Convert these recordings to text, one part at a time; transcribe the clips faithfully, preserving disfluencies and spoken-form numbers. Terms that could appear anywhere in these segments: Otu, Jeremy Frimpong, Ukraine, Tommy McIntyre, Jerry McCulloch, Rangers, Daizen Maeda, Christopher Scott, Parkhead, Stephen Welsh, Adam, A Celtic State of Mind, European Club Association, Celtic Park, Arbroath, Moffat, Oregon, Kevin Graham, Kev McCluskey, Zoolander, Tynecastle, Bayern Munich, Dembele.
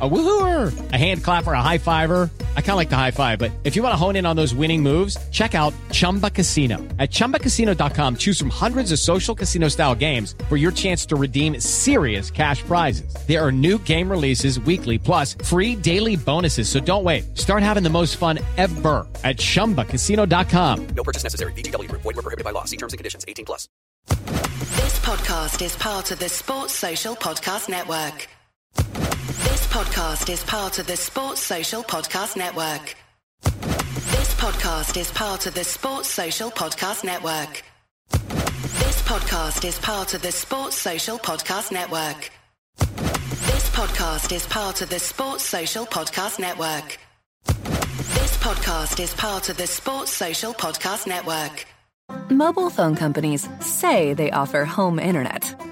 A woo-hooer, a hand clapper, a high-fiver. I kind of like the high-five, but if you want to hone in on those winning moves, check out Chumba Casino. At Chumba Casino dot com, choose from hundreds of social casino-style games for your chance to redeem serious cash prizes. There are new game releases weekly, plus free daily bonuses, so don't wait. Start having the most fun ever at Chumba Casino dot com. No purchase necessary. V G W Group. Void where prohibited by law. See terms and conditions. eighteen plus. This podcast is part of the Sports Social Podcast Network. This podcast is part of the Sports Social Podcast Network. This podcast is part of the Sports Social Podcast Network. This podcast is part of the Sports Social Podcast Network. This podcast is part of the Sports Social Podcast Network. This podcast is part of the Sports Social Podcast Network. Mobile phone companies say they offer home internet.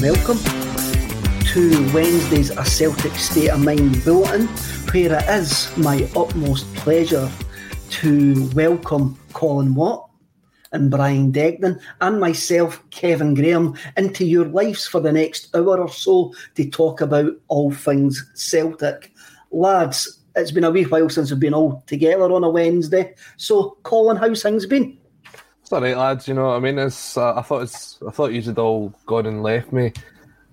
Welcome to Wednesday's A Celtic State of Mind Bulletin, where it is my utmost pleasure to welcome Colin Watt and Brian Degning and myself, Kevin Graham, into your lives for the next hour or so to talk about all things Celtic. Lads, it's been a wee while since we've been all together on a Wednesday. So, Colin, how's things been? It's all right, lads. You know what I mean. It's uh, I thought it's I thought you had all gone and left me.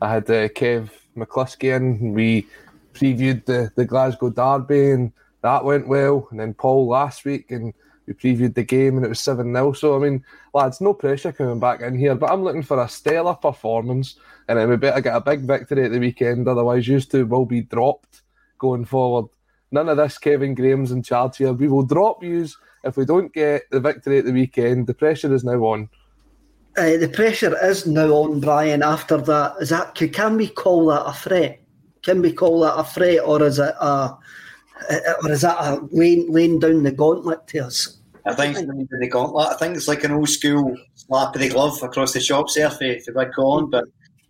I had uh, Kev McCluskey in. We previewed the, the Glasgow derby, and that went well. And then Paul last week, and we previewed the game, and it was seven nil. So I mean, lads, no pressure coming back in here. But I'm looking for a stellar performance, and then we better get a big victory at the weekend. Otherwise, you two will be dropped going forward. None of this. Kevin Graham's in charge here. We will drop yous. If we don't get the victory at the weekend, the pressure is now on. Uh, the pressure is now on, Brian, after that. Is that can we call that a threat? Can we call that a threat, or is it a, or is that a laying, laying down the gauntlet to us? I think it's laying down the gauntlet. I think it's like an old school slap of the glove across the shop there for the big Colin, but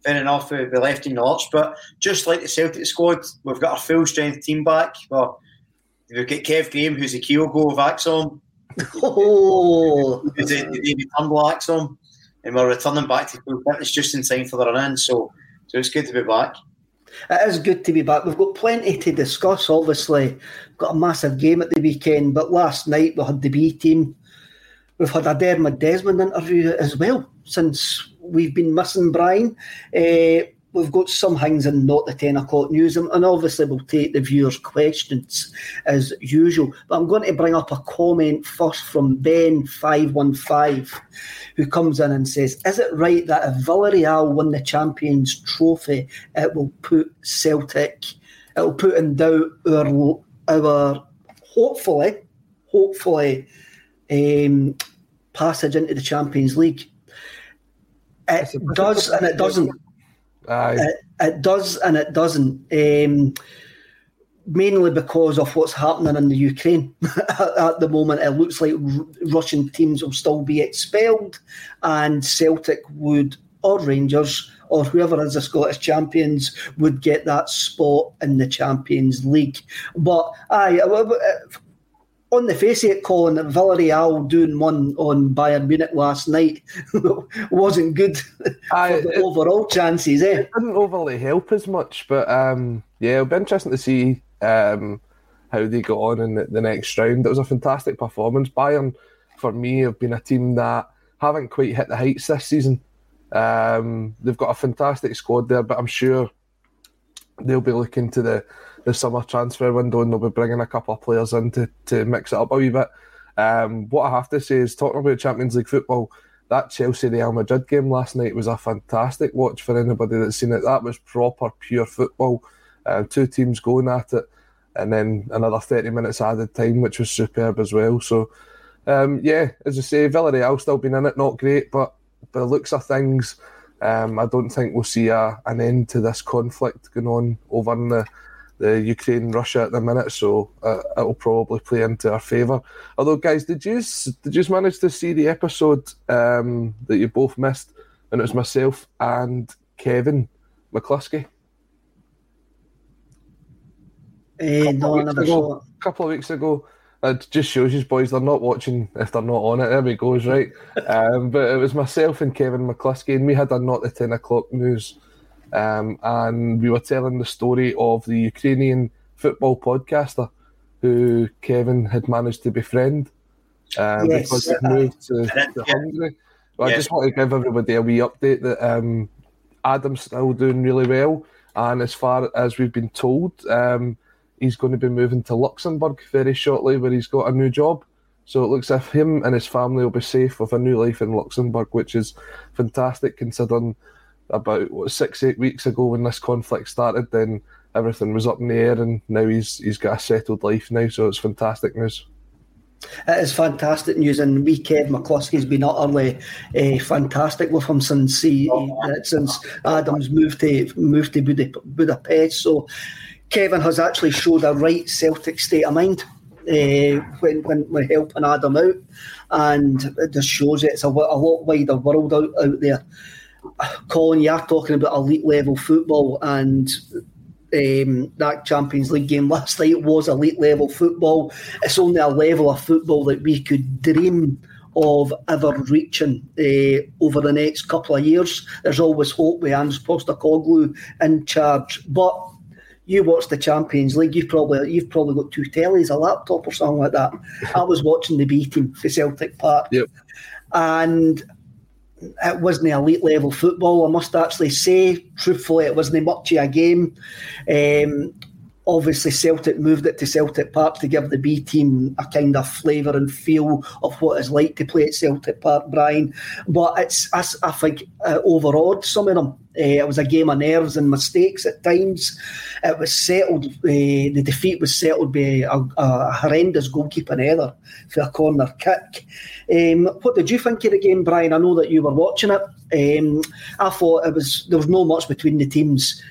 fair enough, we'll be left in the lurch. But just like the Celtic squad, we've got our full strength team back. Well, we've got Kev Graham, who's a Kyogo of Axon. Oh, it's the David Turnbull Axon, and we're returning back to full fitness just in time for the run in. So, so it's good to be back. It is good to be back. We've got plenty to discuss. Obviously, we've got a massive game at the weekend, but last night we had the B team. We've had a Dermot Desmond interview as well since we've been missing Brian. Uh, we've got some things in not the ten o'clock news, and, and obviously we'll take the viewers' questions as usual. But I'm going to bring up a comment first from Ben five one five, who comes in and says, is it right that if Villarreal win the Champions Trophy, it will put Celtic, it will put in doubt our, our hopefully, hopefully, um, passage into the Champions League? It does and it doesn't. Aye. It, it does and it doesn't. Um, mainly because of what's happening in the Ukraine at, at the moment. It looks like R- Russian teams will still be expelled, and Celtic would, or Rangers, or whoever is the Scottish champions, would get that spot in the Champions League. But aye, on the face of it, Colin, Villarreal doing one on Bayern Munich last night wasn't good aye, for the it, overall chances, eh? It didn't overly help as much, but um, yeah, it'll be interesting to see um, how they got on in the, the next round. It was a fantastic performance. Bayern, for me, have been a team that haven't quite hit the heights this season. Um, they've got a fantastic squad there, but I'm sure they'll be looking to the the summer transfer window, and they'll be bringing a couple of players in to, to mix it up a wee bit. Um, what I have to say is, talking about Champions League football, that Chelsea-Real Madrid game last night was a fantastic watch for anybody that's seen it. That was proper, pure football. Uh, two teams going at it, and then another thirty minutes added time, which was superb as well. So, um, yeah, as I say, Villarreal still been in it, not great, but by the looks of things, um, I don't think we'll see a, an end to this conflict going on over in the the Ukraine-Russia at the minute, so uh, it'll probably play into our favour. Although, guys, did you did you manage to see the episode um, that you both missed? And it was myself and Kevin McCluskey. Hey, no, another shot. A couple of weeks ago. It just shows you boys, they're not watching if they're not on it. There we go, right? um, but it was myself and Kevin McCluskey, and we had a not the ten o'clock news. Um, and we were telling the story of the Ukrainian football podcaster who Kevin had managed to befriend um, yes, because he'd moved to, to Hungary. Well, yes. I just want to give everybody a wee update that um, Adam's still doing really well, and as far as we've been told, um, he's going to be moving to Luxembourg very shortly, where he's got a new job. So it looks as if him and his family will be safe with a new life in Luxembourg, which is fantastic considering about what, six, eight weeks ago when this conflict started, then everything was up in the air, and now he's he's got a settled life now, so it's fantastic news. It is fantastic news, and we, Kev McCluskey's been utterly uh, fantastic with him since he, uh, since Adam's moved to moved to Budapest. So Kevin has actually showed a right Celtic state of mind Uh, when, when we're helping Adam out, and it just shows it. It's a, a lot wider world out, out there. Colin, you are talking about elite level football, and um, that Champions League game last night was elite level football. It's only a level of football that we could dream of ever reaching uh, over the next couple of years. There's always hope with Ange Postecoglou in charge, but you watch the Champions League, you've probably, you've probably got two tellies, a laptop or something like that. I was watching the B team for Celtic Park, yep. And it wasn't elite level football, I must actually say. Truthfully, it wasn't much of a game. Um, obviously, Celtic moved it to Celtic Park to give the B team a kind of flavour and feel of what it's like to play at Celtic Park, Brian. But it's, I, I think, uh, overawed some of them. Uh, it was a game of nerves and mistakes at times. It was settled, uh, the defeat was settled by a, a horrendous goalkeeping error for a corner kick. Um, what did you think of the game, Brian? I know that you were watching it. Um, I thought it was there was no much between the teams.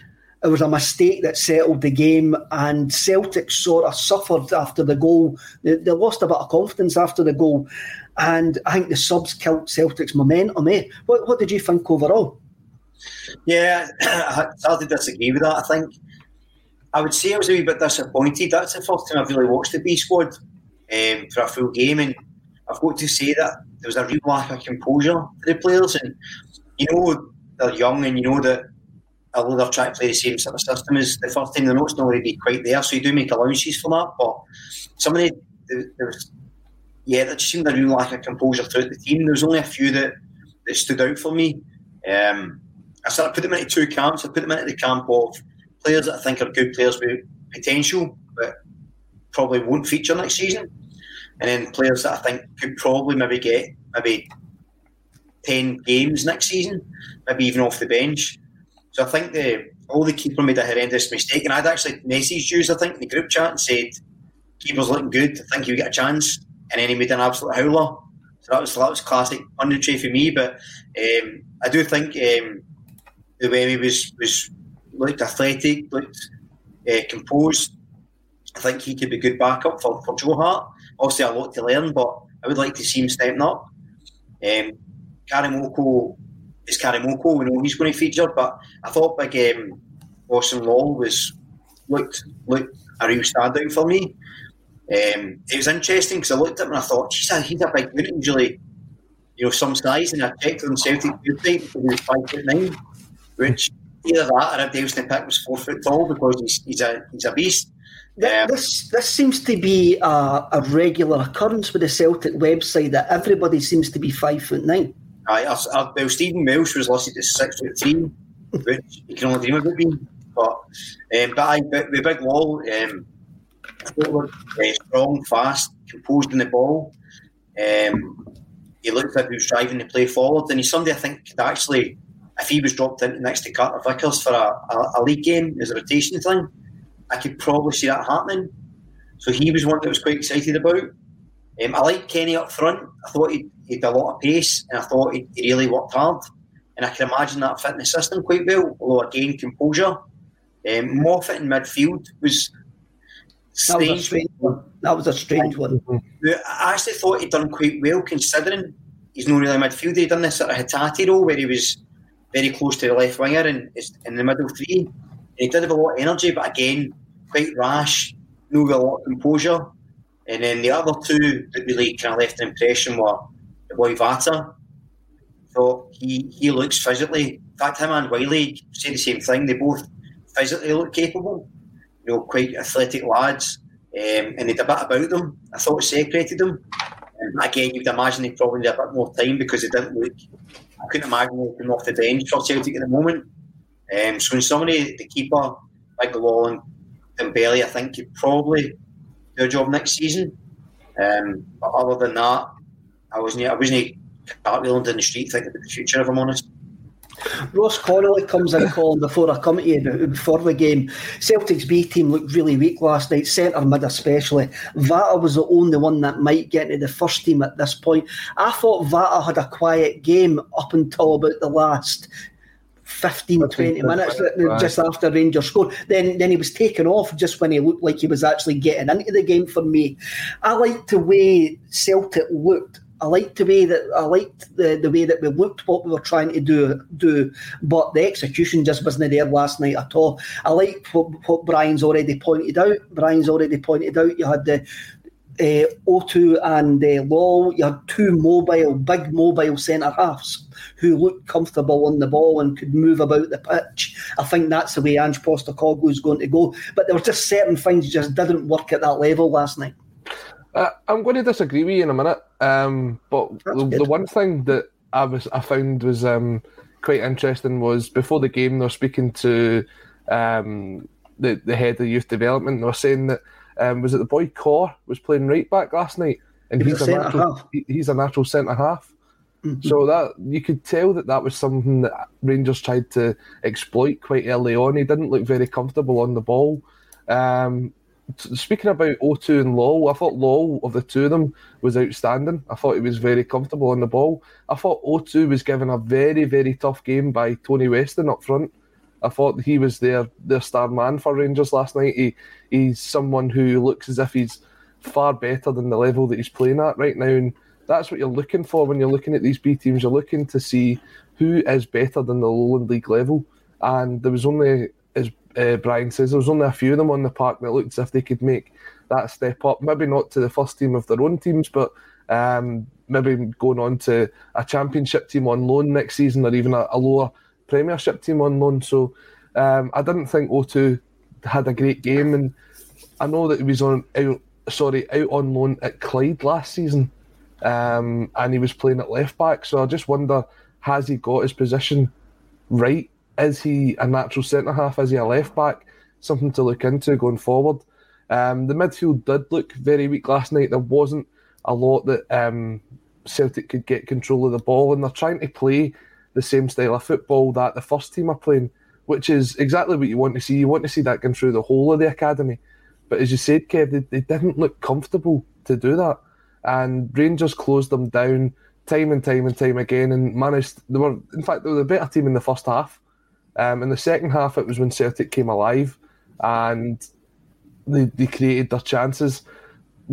It was a mistake that settled the game, and Celtic sort of suffered after the goal. They, they lost a bit of confidence after the goal, and I think the subs killed Celtic's momentum, eh? What, what did you think overall? Yeah, I started to disagree with that, I think. I would say I was a wee bit disappointed. That's the first time I've really watched the B squad um, for a full game, and I've got to say that there was a real lack of composure for the players, and you know they're young, and you know that although they're trying to play the same sort of system as the first team, they're not already quite there, so you do make allowances for that, but some of the, the, there was, yeah, there just seemed a real lack of composure throughout the team. There was only a few that, that stood out for me. Um I sort of put them into two camps. I put them into the camp of players that I think are good players with potential, but probably won't feature next season. And then players that I think could probably maybe get maybe ten games next season, maybe even off the bench. So I think the all the keeper made a horrendous mistake. And I'd actually messaged you, I think, in the group chat and said, keeper's looking good, I think you get a chance. And then he made an absolute howler. So that was, that was classic punditry for me. But um, I do think um, the way he was, was looked athletic, looked uh, composed. I think he could be good backup for, for Joe Hart. Obviously, a lot to learn, but I would like to see him stepping up. Um, Karamoko is Karamoko. We know he's going to feature, but I thought Big um, Lawson Law was looked looked a real standout for me. Um, it was interesting because I looked at him and I thought, "Geez, he's a big unit usually, you know, some size." And I checked on Celtic website because he was five foot nine, which either that or a Daleson pick was four foot tall because he's he's a he's a beast. Um, this this seems to be a, a regular occurrence with the Celtic website that everybody seems to be five foot nine. I, I, I, well, Stephen Welsh was listed at six foot three, which you can only dream of it being. But um, but I the big wall, um, uh, strong, fast, composed in the ball. Um, he looked like he was driving the play forward, and he's somebody I think could actually, if he was dropped in next to Carter Vickers for a, a, a league game as a rotation thing, I could probably see that happening. So he was one that I was quite excited about. Um, I liked Kenny up front. I thought he had a lot of pace and I thought he really worked hard. And I can imagine that fitting the system quite well, although again, composure. Um, Moffat in midfield was... That was a strange one. That was a strange one. I actually thought he'd done quite well considering he's not really a midfielder. He'd done this sort of Hitati role where he was very close to the left winger and in the middle three. He did have a lot of energy, but again, quite rash, no real lot of composure. And then the other two that really kind of left an impression were the boy Vata. So he, he looks physically, in fact, him and Wiley say the same thing. They both physically look capable, you know, quite athletic lads. Um, and they did a bit about them. I thought it separated them. Um, again, you'd imagine they probably need a bit more time because they didn't look, I couldn't imagine them coming off the bench for Celtic at the moment. Um, so in summary, the keeper, Michael Lawwell and Dembele, I think could probably do a job next season. Um, but other than that, I wasn't I wasn't cartwheeling down the street thinking about the future, if I'm honest. Ross Connolly comes in calling before I come to you before the game. Celtic's B team looked really weak last night, centre mid especially. Vata was the only one that might get into the first team at this point. I thought Vata had a quiet game up until about the last fifteen, twenty minutes just after Rangers scored. Then then he was taken off just when he looked like he was actually getting into the game for me. I liked the way Celtic looked. I liked the way that I liked the, the way that we looked, what we were trying to do, do, but the execution just wasn't there last night at all. I liked what, what Brian's already pointed out. Brian's already pointed out you had the Uh, Otu and uh, Law, you had two mobile, big mobile centre-halves who looked comfortable on the ball and could move about the pitch. I think that's the way Ange Postecoglou is going to go. But there were just certain things that just didn't work at that level last night. Uh, I'm going to disagree with you in a minute, um, but the, the one thing that I was I found was um, quite interesting was before the game they were speaking to um, the, the head of youth development. They were saying that Um, was it the boy Corr was playing right back last night, and he's, he's a natural. He, he's a natural centre half. Mm-hmm. So that you could tell that that was something that Rangers tried to exploit quite early on. He didn't look very comfortable on the ball. Um, speaking about Otu and Law, I thought Law of the two of them was outstanding. I thought he was very comfortable on the ball. I thought Otu was given a very very tough game by Tony Weston up front. I thought he was their, their star man for Rangers last night. He He's someone who looks as if he's far better than the level that he's playing at right now. And that's what you're looking for when you're looking at these B teams. You're looking to see who is better than the Lowland League level. And there was only, as uh, Brian says, there was only a few of them on the park that looked as if they could make that step up. Maybe not to the first team of their own teams, but um, maybe going on to a championship team on loan next season or even a, a lower Premiership team on loan, so um, I didn't think Otu had a great game, and I know that he was on out, sorry, out on loan at Clyde last season, um, and he was playing at left back. So I just wonder, has he got his position right Is he a natural centre-half? Is he a left-back? Something to look into going forward. Um, the midfield did look very weak last night. There wasn't a lot that um, Celtic could get control of the ball, and they're trying to play the same style of football that the first team are playing, which is exactly what you want to see. You want to see that come through the whole of the academy. But as you said, Kev, they, they didn't look comfortable to do that. And Rangers closed them down time and time and time again and managed... They were, in fact, they were the better team in the first half. Um, in the second half, it was when Celtic came alive and they, they created their chances.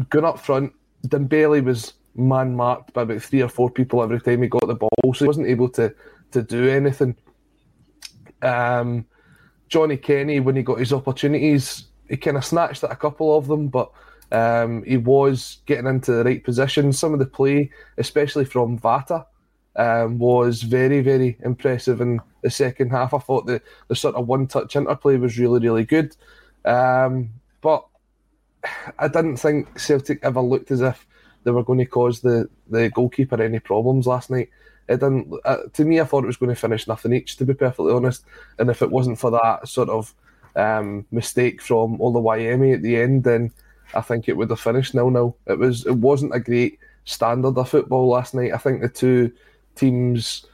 Going up front, Dembele was man-marked by about three or four people every time he got the ball, so he wasn't able to, to do anything. Um, Johnny Kenny, when he got his opportunities, he kind of snatched at a couple of them, but um, he was getting into the right position. Some of the play, especially from Vata, um, was very, very impressive in the second half. I thought the, the sort of one-touch interplay was really, really good. Um, but I didn't think Celtic ever looked as if they were going to cause the, the goalkeeper any problems last night. It didn't. Uh, to me, I thought it was going to finish nothing each, to be perfectly honest. And if it wasn't for that sort of um, mistake from Olawaiyemi at the end, then I think it would have finished nil nil. It was. It wasn't a great standard of football last night. I think the two teams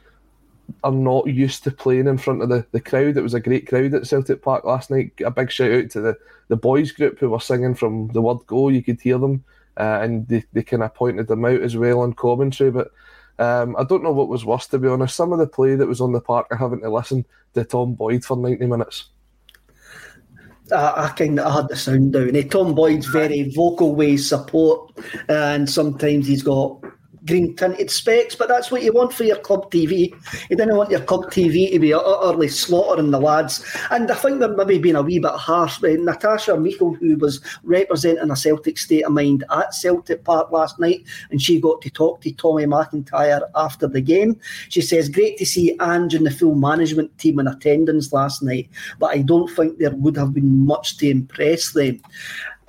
are not used to playing in front of the, the crowd. It was a great crowd at Celtic Park last night. A big shout out to the, the boys group who were singing from the word go. You could hear them. Uh, and they, they kind of pointed them out as well on commentary. But um, I don't know what was worse, to be honest. Some of the play that was on the park, having to listen to Tom Boyd for ninety minutes. I, I kind of had the sound down. Eh? Tom Boyd's very vocal with support, and sometimes he's got green-tinted specs, but that's what you want for your club T V. You didn't want your club T V to be utterly slaughtering the lads. And I think they're maybe being a wee bit harsh. Natasha Michael, who was representing A Celtic State of Mind at Celtic Park last night, and she got to talk to Tommy McIntyre after the game. She says, great to see Ange and the full management team in attendance last night, but I don't think there would have been much to impress them.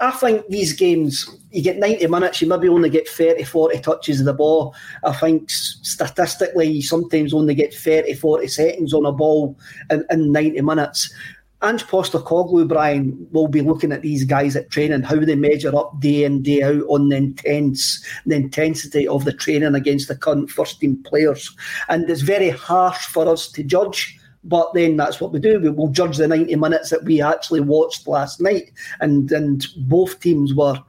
I think these games, you get ninety minutes, you maybe only get thirty, forty touches of the ball. I think statistically, you sometimes only get thirty, forty seconds on a ball in, in ninety minutes. Ange Postecoglou, Brian, will be looking at these guys at training, how they measure up day in, day out on the intense, the intensity of the training against the current first-team players. And it's very harsh for us to judge. But then that's what we do. We will judge the ninety minutes that we actually watched last night. And and both teams were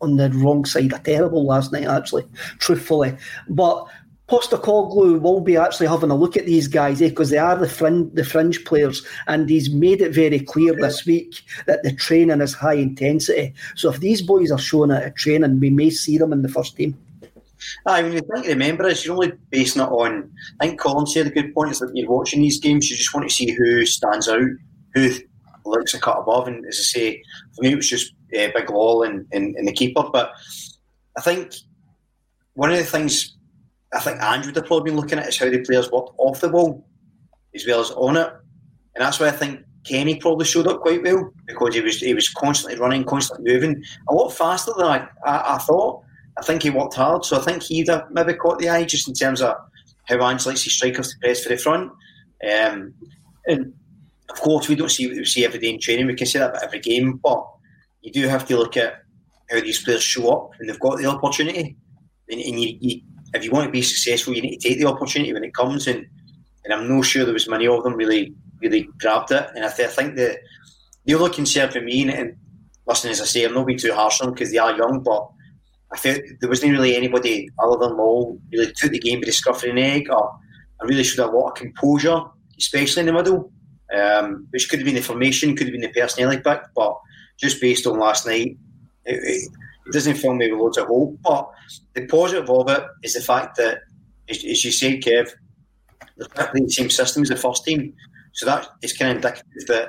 on the wrong side of terrible last night, actually, truthfully. But Postecoglou will be actually having a look at these guys because eh, they are the fringe, the fringe players. And he's made it very clear this week that the training is high intensity. So if these boys are showing it at training, we may see them in the first team. I mean, the thing to remember is you're only basing it on, I think Colin said a good point, is that you're watching these games, you just want to see who stands out, who looks a cut above, and as I say, for me it was just uh, Big Lol and, and, and the keeper. But I think one of the things I think Ange would have probably been looking at is how the players worked off the ball as well as on it, and that's why I think Kenny probably showed up quite well, because he was he was constantly running, constantly moving, a lot faster than I, I, I thought. I think he worked hard, so I think he'd have maybe caught the eye just in terms of how Ange likes his strikers to press for the front. Um, and of course, we don't see what we see every day in training. We can say that about every game, but you do have to look at how these players show up when they've got the opportunity. And, and you, you, if you want to be successful, you need to take the opportunity when it comes. And, and I'm not sure there was many of them really, really grabbed it. And I, th- I think the the other concern for me, and, and listen, as I say, I'm not being too harsh on them because they are young, but I felt there wasn't really anybody other than Lowell really took the game by the scruff of the neck, or I really showed a lot of composure, especially in the middle, um, which could have been the formation, could have been the personality pick, but just based on last night, it, it doesn't fill me with loads of hope. But the positive of it is the fact that, as, as you said, Kev, they're practically the same system as the first team, so that is kind of indicative that.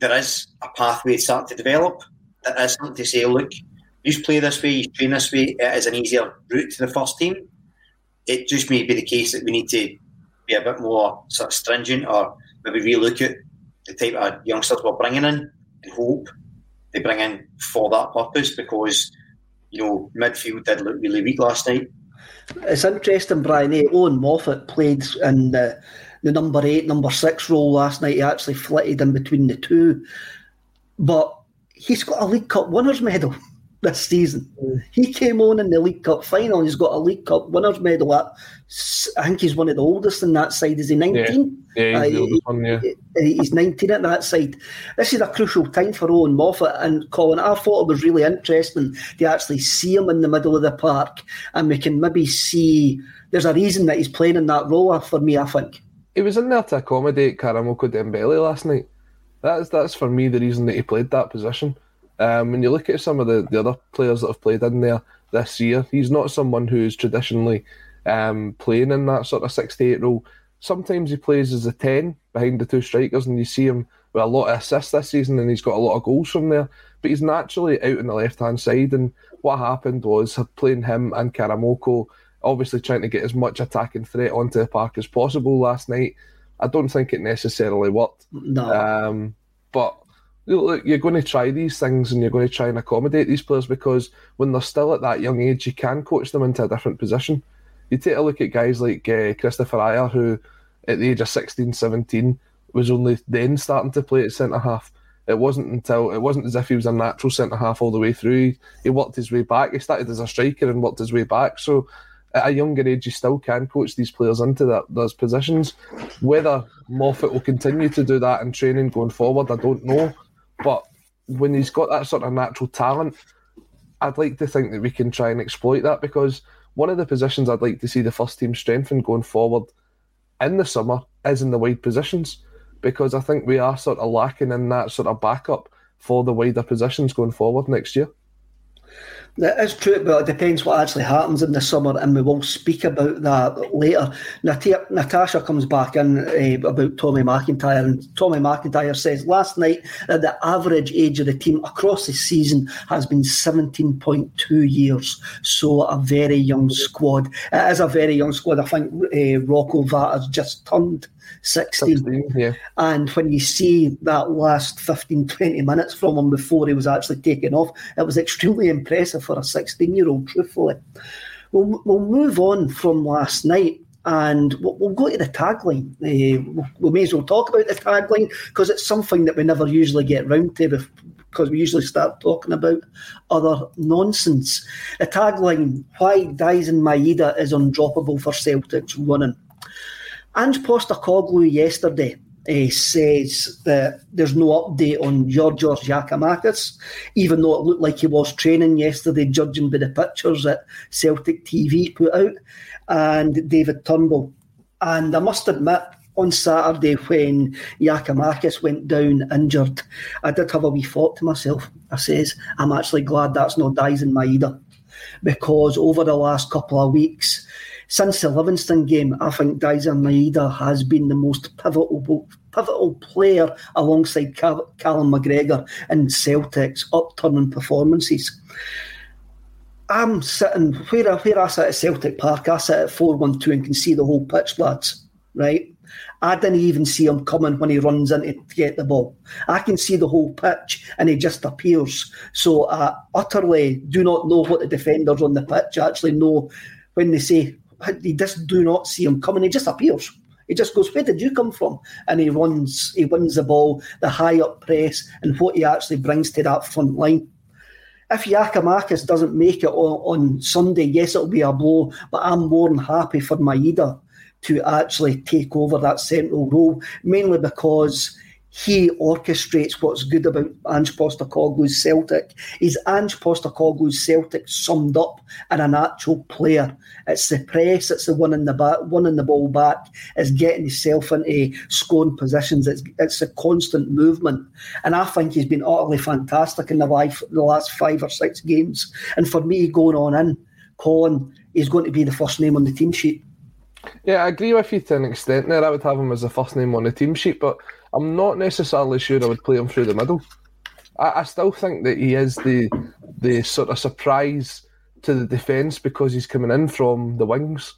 There is a pathway starting to develop. There is something to say, look, you play this way, you train this way, it is an easier route to the first team. It just may be the case that we need to be a bit more sort of stringent, or maybe relook at the type of youngsters we're bringing in and hope they bring in for that purpose, because, you know, midfield did look really weak last night. It's interesting, Brian. Eh? Owen Moffat played in the, the number eight, number six role last night. He actually flitted in between the two. But he's got a League Cup winners medal this season. He came on in the League Cup final. He's got a League Cup winners medal. At, I think he's one of the oldest in that side. Is he nineteen? Yeah, yeah, he's, uh, he, one, yeah. he's nineteen at that side. This is a crucial time for Owen Moffat and Colin. I thought it was really interesting to actually see him in the middle of the park, and we can maybe see there's a reason that he's playing in that role for me, I think. He was in there to accommodate Karamoko Dembele last night. That's, that's for me the reason that he played that position. Um, when you look at some of the, the other players that have played in there this year, he's not someone who's traditionally um, playing in that sort of six to eight role. Sometimes he plays as a ten behind the two strikers, and you see him with a lot of assists this season, and he's got a lot of goals from there. But he's naturally out on the left-hand side, and what happened was playing him and Karamoko, obviously trying to get as much attacking threat onto the park as possible last night. I don't think it necessarily worked. No. Um, but... Look, you're going to try these things and you're going to try and accommodate these players, because when they're still at that young age, you can coach them into a different position. You take a look at guys like uh, Christopher Ayer, who at the age of sixteen, seventeen was only then starting to play at centre-half. It wasn't until, it wasn't as if he was a natural centre-half all the way through. He worked his way back. He started as a striker and worked his way back. So at a younger age, you still can coach these players into that, those positions. Whether Moffat will continue to do that in training going forward, I don't know. But when he's got that sort of natural talent, I'd like to think that we can try and exploit that, because one of the positions I'd like to see the first team strengthen going forward in the summer is in the wide positions, because I think we are sort of lacking in that sort of backup for the wider positions going forward next year. That is true, but it depends what actually happens in the summer, and we will speak about that later. Nat- Natasha comes back in uh, about Tommy McIntyre, and Tommy McIntyre says last night that the average age of the team across the season has been seventeen point two years, so a very young squad. It is a very young squad. I think uh, Rocco Vata has just turned sixteen, sixteen, yeah. And when you see that last fifteen to twenty minutes from him before he was actually taken off, it was extremely impressive for a sixteen year old, truthfully. We'll, we'll move on from last night, and we'll, we'll go to the tagline. Uh, we may as well talk about the tagline, because it's something that we never usually get round to, because we usually start talking about other nonsense. The tagline: why Daizen Maeda is undroppable for Celtic's running. Ange Postecoglou yesterday uh, says that there's no update on Giorgos Giakoumakis, even though it looked like he was training yesterday, judging by the pictures that Celtic T V put out, and David Turnbull. And I must admit, on Saturday when Giakoumakis went down injured, I did have a wee thought to myself. I says, I'm actually glad that's not Daizen Maeda, because over the last couple of weeks, since the Livingston game, I think Daizen Maeda has been the most pivotal pivotal player alongside Cal- Callum McGregor in Celtic's upturning performances. I'm sitting, where, where I sit at Celtic Park, I sit at four one two and can see the whole pitch, lads, right? I didn't even see him coming when he runs in to get the ball. I can see the whole pitch and he just appears. So I utterly do not know what the defenders on the pitch actually know when they say, they just do not see him coming. He just appears. He just goes, where did you come from? And he runs, he wins the ball, the high-up press, and what he actually brings to that front line. If Giakoumakis doesn't make it on Sunday, yes, it'll be a blow, but I'm more than happy for Maeda to actually take over that central role, mainly because he orchestrates what's good about Ange Postecoglou's Celtic. He's Ange Postecoglou's Celtic summed up in an actual player. It's the press, it's the one in the back, one in the ball back, it's getting himself into scoring positions, it's it's a constant movement. And I think he's been utterly fantastic in the, life, the last five or six games. And for me, going on in, Colin is going to be the first name on the team sheet. Yeah, I agree with you to an extent there. I would have him as the first name on the team sheet, but I'm not necessarily sure I would play him through the middle. I, I still think that he is the the sort of surprise to the defence because he's coming in from the wings.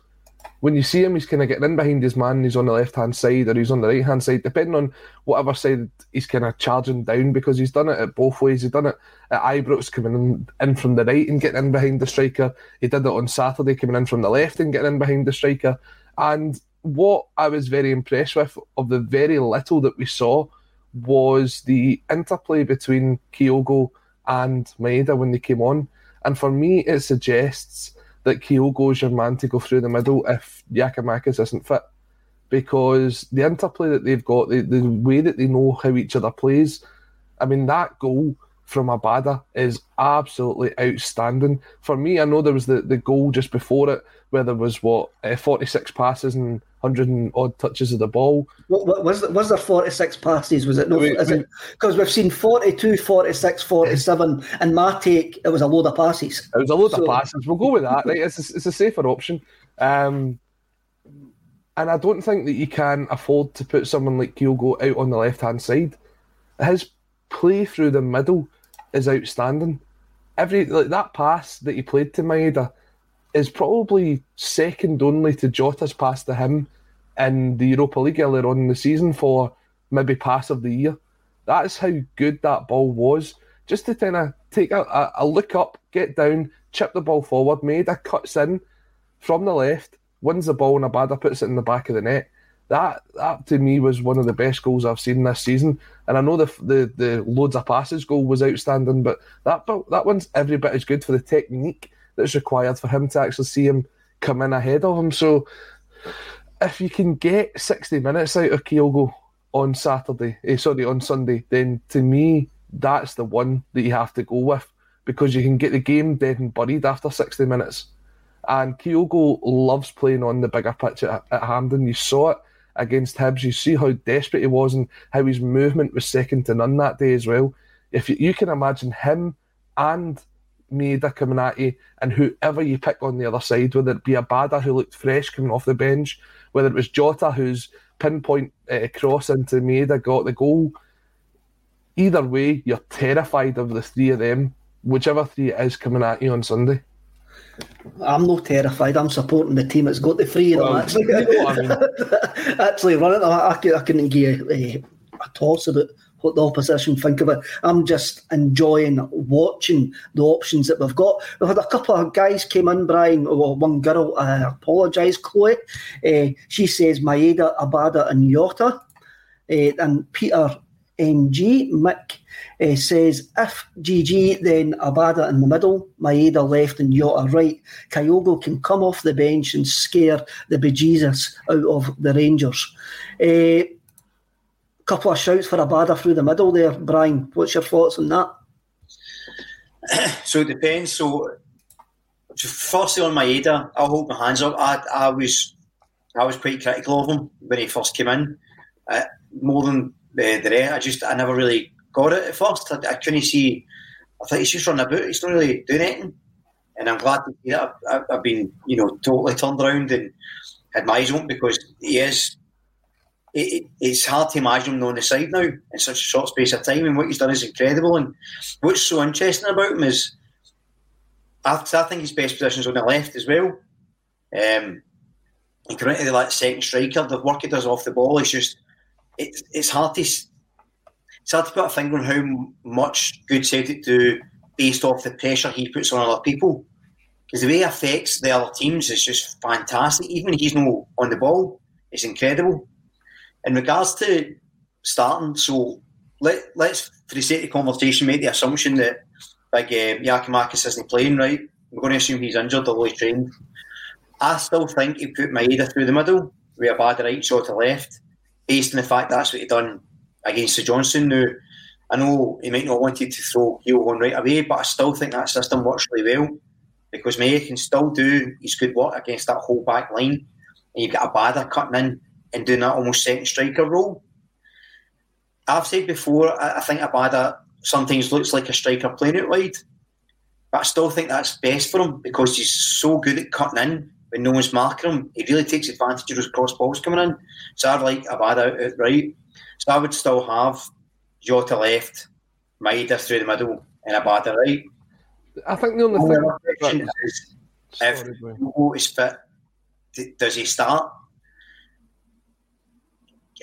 When you see him, he's kind of getting in behind his man, he's on the left-hand side or he's on the right-hand side, depending on whatever side he's kind of charging down, because he's done it at both ways. He's done it at Ibrox, coming in, in from the right and getting in behind the striker. He did it on Saturday, coming in from the left and getting in behind the striker. And what I was very impressed with of the very little that we saw was the interplay between Kyogo and Maeda when they came on. And for me, it suggests that Kyogo is your man to go through the middle if Giakoumakis isn't fit, because the interplay that they've got, the, the way that they know how each other plays, I mean, that goal from Abada is absolutely outstanding. For me, I know there was the, the goal just before it where there was, what, uh, forty-six passes and one hundred and odd touches of the ball. What, what, was, was there forty-six passes? Was it no? Because we've seen forty-two, forty-six, forty-seven, and my take, it was a load of passes. It was a load so. of passes. We'll go with that. Right? It's, a, it's a safer option. Um, and I don't think that you can afford to put someone like Kyogo out on the left-hand side. His play through the middle is outstanding. Every like that pass that he played to Maeda is probably second only to Jota's pass to him in the Europa League earlier on in the season for maybe pass of the year. That's how good that ball was. Just to kind of take a, a look up, get down, chip the ball forward, Maeda cuts in from the left, wins the ball, and Abada puts it in the back of the net. That, that to me, was one of the best goals I've seen this season. And I know the the, the loads of passes goal was outstanding, but that, that one's every bit as good for the technique that's required for him to actually see him come in ahead of him. So if you can get sixty minutes out of Kyogo on Saturday, eh, sorry, on Sunday, then to me, that's the one that you have to go with, because you can get the game dead and buried after sixty minutes. And Kyogo loves playing on the bigger pitch at, at Hampden. You saw it against Hibs. You see how desperate he was and how his movement was second to none that day as well. If you, you can imagine him and Maeda coming at you, and whoever you pick on the other side, whether it be Abada, who looked fresh coming off the bench, whether it was Jota, whose pinpoint uh, cross into Maeda got the goal, either way, you're terrified of the three of them, whichever three it is coming at you on Sunday. I'm not terrified. I'm supporting the team that's got the three of them. Well, actually, you know I mean. actually running, I, I, I couldn't give a, a toss about what the opposition think of it. I'm just enjoying watching the options that we've got. We've had a couple of guys came in, Brian, well, one girl, I apologise, Chloe. Uh, she says Maeda, Abada and Jota. Uh, and Peter M G, Mick, uh, says if G G, then Abada in the middle, Maeda left and Jota right. Kyogo can come off the bench and scare the bejesus out of the Rangers. Uh, Couple of shouts for Abada through the middle there, Brian. What's your thoughts on that? So it depends. So firstly on Maeda, I'll hold my hands up. I, I was I was quite critical of him when he first came in. Uh, more than the, the rest, I just I never really got it at first. I, I couldn't see. I thought he's just running about. He's not really doing anything. And I'm glad to see that I've, I've been you know totally turned around and had my eyes open, because he is. It, it, it's hard to imagine him on the side now in such a short space of time, and what he's done is incredible. And what's so interesting about him is I, I think his best position is on the left as well. Um, and coming into that second striker, the work he does off the ball is just it, it's hard to it's hard to put a finger on how much good Celtic do based off the pressure he puts on other people, because the way he affects the other teams is just fantastic. Even when he's not on the ball, it's incredible. In regards to starting, so let, let's, for the sake of the conversation, make the assumption that Big uh, Giakoumakis isn't playing, right? We're going to assume he's injured, although he's trained. I still think he put Maeda through the middle, with a bad right, shot to left, based on the fact that's what he done against St Johnstone. Now, I know he might not want to throw Kyogo on right away, but I still think that system works really well, because Maeda can still do his good work against that whole back line, and you've got a Abada cutting in and doing that almost second striker role. I've said before, I think Abada sometimes looks like a striker playing out wide. But I still think that's best for him because he's so good at cutting in when no one's marking him. He really takes advantage of those cross balls coming in. So I'd like Abada out right. So I would still have Jota left, Maeda through the middle, and Abada right. I think the only oh, thing question is sorry, if Kyogo is fit, does he start?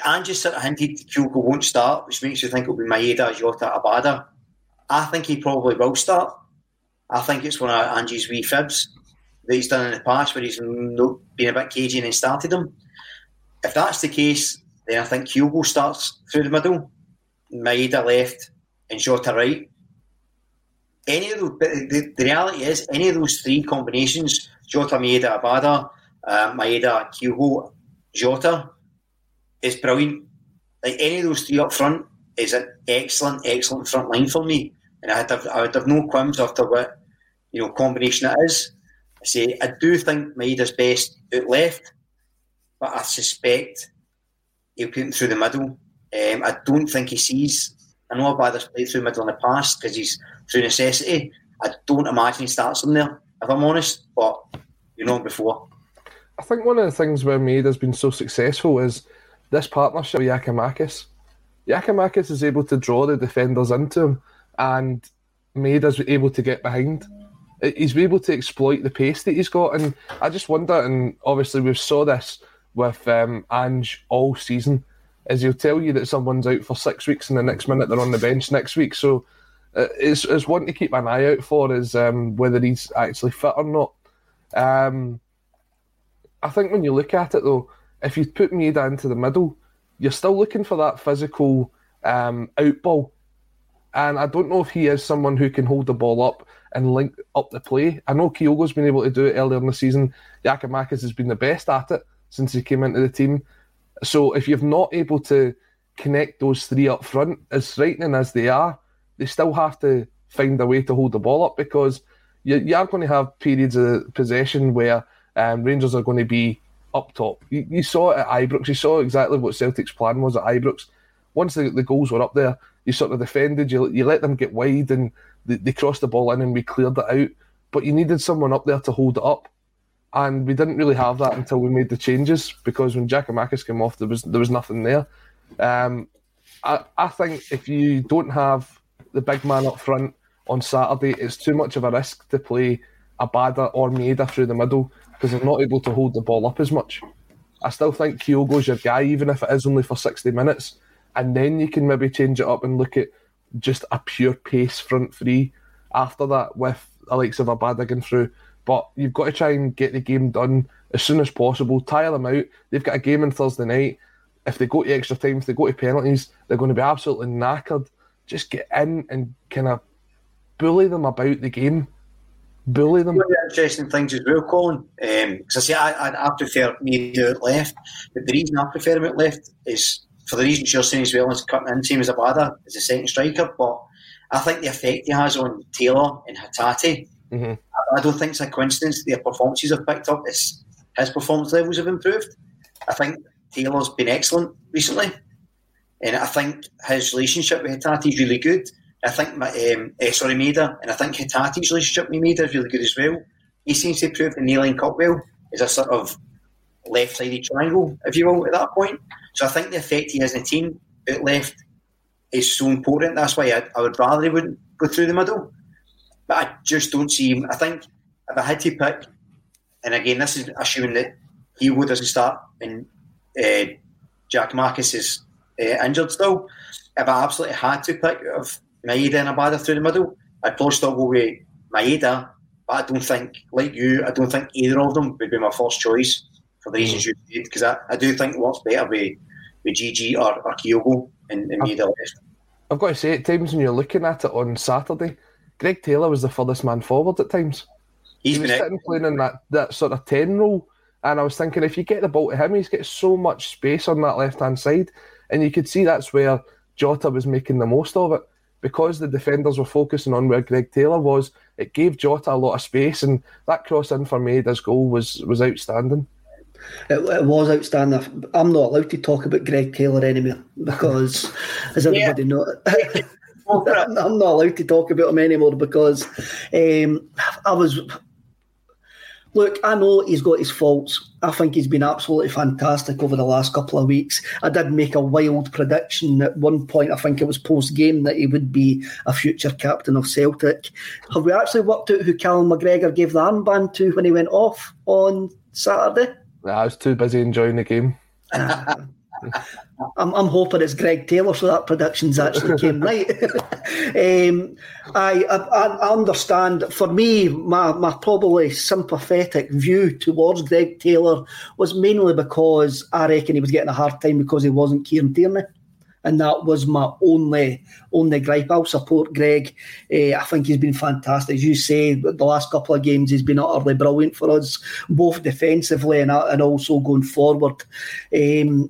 Ange sort of hinted Kyogo won't start, which makes you think it'll be Maeda, Jota, Abada. I think he probably will start. I think it's one of Ange's wee fibs that he's done in the past where he's been a bit cagey and then started him. If that's the case, then I think Kyogo starts through the middle, Maeda left and Jota right. Any of those, the, the reality is, any of those three combinations, Jota, Maeda, Abada, uh, Maeda, Kyogo, Jota, is brilliant. Like any of those three up front is an excellent, excellent front line for me. And I'd have, I would have no qualms after what, you know, combination it is. I say, I do think Maeda's best out left, but I suspect he'll put him through the middle. Um, I don't think he sees. I know Abada's played through the middle in the past because he's through necessity. I don't imagine he starts him there, if I'm honest, but you know him before. I think one of the things where Maeda's been so successful is this partnership with Giakoumakis. Giakoumakis is able to draw the defenders into him, and Maeda's able to get behind. He's able to exploit the pace that he's got, and I just wonder, and obviously we've saw this with um, Ange all season, is he'll tell you that someone's out for six weeks and the next minute they're on the bench next week. So uh, it's, it's one to keep an eye out for is um, whether he's actually fit or not. Um, I think when you look at it though, if you put Maeda into the middle, you're still looking for that physical um, out ball. And I don't know if he is someone who can hold the ball up and link up the play. I know Kyogo's been able to do it earlier in the season. Giakoumakis has been the best at it since he came into the team. So if you're not able to connect those three up front, as frightening as they are, they still have to find a way to hold the ball up because you, you are going to have periods of possession where um, Rangers are going to be up top. You, you saw it at Ibrox. You saw exactly what Celtic's plan was at Ibrox. Once the, the goals were up there, you sort of defended, you, you let them get wide and they, they crossed the ball in and we cleared it out. But you needed someone up there to hold it up. And we didn't really have that until we made the changes because when Giakoumakis came off, there was there was nothing there. Um, I, I think if you don't have the big man up front on Saturday, it's too much of a risk to play Abada or Maeda through the middle because they're not able to hold the ball up as much. I still think Kyogo's your guy, even if it is only for sixty minutes. And then you can maybe change it up and look at just a pure pace front three after that with the likes of Abada going through. But you've got to try and get the game done as soon as possible, tire them out. They've got a game on Thursday night. If they go to extra time, if they go to penalties, they're going to be absolutely knackered. Just get in and kind of bully them about the game. Bully them. One of the interesting things as well, Colin, because um, I say I, I prefer me to it left, but the reason I prefer him at left is for the reasons you're saying as well, as cutting in, same as Abada, as a second striker. But I think the effect he has on Taylor and Hatate, mm-hmm. I, I don't think it's a coincidence that their performances have picked up. It's, his performance levels have improved. I think Taylor's been excellent recently. And I think his relationship with Hatate is really good. I think, my, um, eh, sorry, Maeda. And I think Hatate's relationship with Maeda is really good as well. He seems to prove that Neil Cotwell is a sort of left-sided triangle, if you will, at that point. So I think the effect he has in the team out left is so important. That's why I, I would rather he wouldn't go through the middle. But I just don't see him. I think if I had to pick, and again, this is assuming that Kyogo doesn't start and uh, Giakoumakis is uh, injured still. If I absolutely had to pick out of Maeda and Abada through the middle, I'd probably still go with Maeda. But I don't think, like you, I don't think either of them would be my first choice. For the reasons you did, because I, I do think it works better with, with Gigi or, or Kyogo and, and Maeda left. I've got to say, at times when you're looking at it on Saturday, Greg Taylor was the furthest man forward at times. He's he was been sitting it. playing in that, that sort of ten role, and I was thinking, if you get the ball to him, he's got so much space on that left-hand side, and you could see that's where Jota was making the most of it. Because the defenders were focusing on where Greg Taylor was, it gave Jota a lot of space, and that cross-in for Maeda's goal was, was outstanding. It, it was outstanding. I'm not allowed to talk about Greg Taylor anymore because, as everybody yeah. knows, talk, I'm not allowed to talk about him anymore because um, I was... Look, I know he's got his faults. I think he's been absolutely fantastic over the last couple of weeks. I did make a wild prediction at one point, I think it was post-game, that he would be a future captain of Celtic. Have we actually worked out who Callum McGregor gave the armband to when he went off on Saturday? Nah, I was too busy enjoying the game. I'm, I'm hoping it's Greg Taylor, so that prediction's actually came right. um, I, I I understand. For me, my, my probably sympathetic view towards Greg Taylor was mainly because I reckon he was getting a hard time because he wasn't Kieran Tierney. And that was my only only gripe. I'll support Greg. Uh, I think he's been fantastic. As you say, the last couple of games, he's been utterly brilliant for us, both defensively and, and also going forward. Um,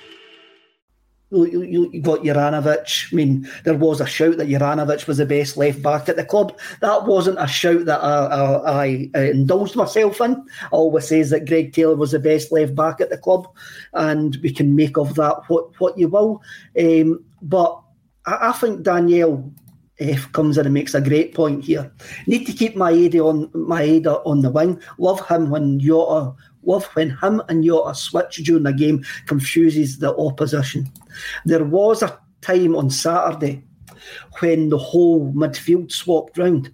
You, you, you got Juranovic. I mean, there was a shout that Juranovic was the best left back at the club. That wasn't a shout that I, I, I indulged myself in. I always says that Greg Taylor was the best left back at the club, and we can make of that what, what you will. Um, but I, I think Danielle F comes in and makes a great point here. Need to keep Maeda on Maeda on the wing. Love him when Jota, love when him and Jota switch during the game confuses the opposition. There was a time on Saturday when the whole midfield swapped round,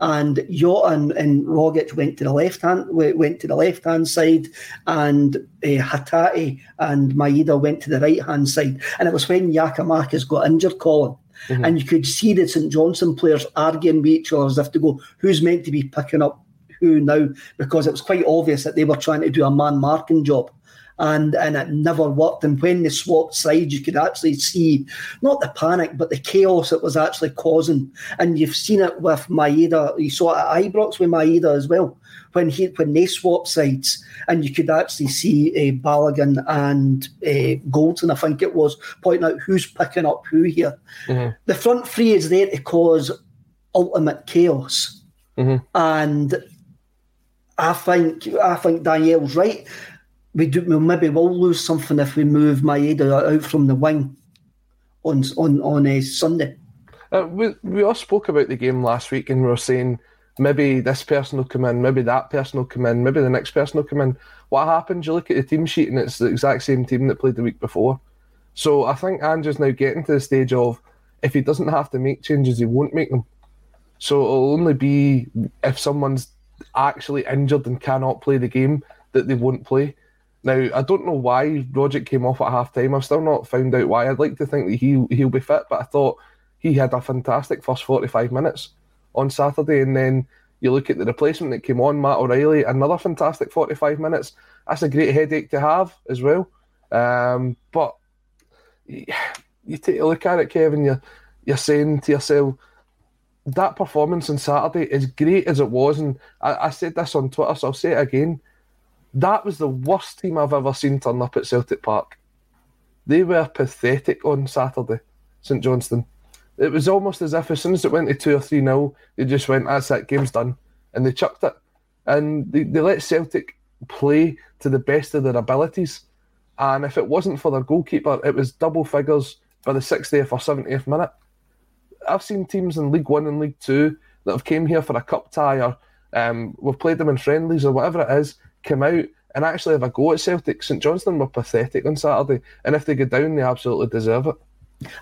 and Jota and, and Rogic went to the left hand went to the left hand side, and uh, Hatate and Maeda went to the right hand side. And it was when Giakoumakis got injured, Colin. Mm-hmm. And you could see the St Johnstone players arguing with each other as if to go, who's meant to be picking up who now? Because it was quite obvious that they were trying to do a man-marking job. And and it never worked. And when they swapped sides, you could actually see, not the panic, but the chaos it was actually causing. And you've seen it with Maeda. You saw it at Ibrox with Maeda as well, when he when they swapped sides. And you could actually see uh, Balogun and uh, Goldson, I think it was, pointing out who's picking up who here. Mm-hmm. The front three is there to cause ultimate chaos. Mm-hmm. And I think, I think Danielle's right. We do, we maybe will lose something if we move Maeda out from the wing on on on a Sunday. Uh, we we all spoke about the game last week, and we were saying maybe this person will come in, maybe that person will come in, maybe the next person will come in. What happens? You look at the team sheet, and it's the exact same team that played the week before. So I think Ange is now getting to the stage of if he doesn't have to make changes, he won't make them. So it'll only be if someone's actually injured and cannot play the game that they won't play. Now, I don't know why Rogic came off at half-time. I've still not found out why. I'd like to think that he, he'll be fit, but I thought he had a fantastic first forty-five minutes on Saturday. And then you look at the replacement that came on, Matt O'Reilly, another fantastic forty-five minutes. That's a great headache to have as well. Um, but you take a look at it, Kevin, you're, you're saying to yourself, that performance on Saturday, as great as it was, and I, I said this on Twitter, so I'll say it again, that was the worst team I've ever seen turn up at Celtic Park. They were pathetic on Saturday, St Johnstone. It was almost as if as soon as it went to two or three nil, they just went, that's it, game's done. And they chucked it. And they, they let Celtic play to the best of their abilities. And if it wasn't for their goalkeeper, it was double figures by the sixtieth or seventieth minute. I've seen teams in League One and League Two that have came here for a cup tie or um, we've played them in friendlies or whatever it is, come out and actually have a go at Celtic. St Johnstone were pathetic on Saturday, and if they go down, they absolutely deserve it.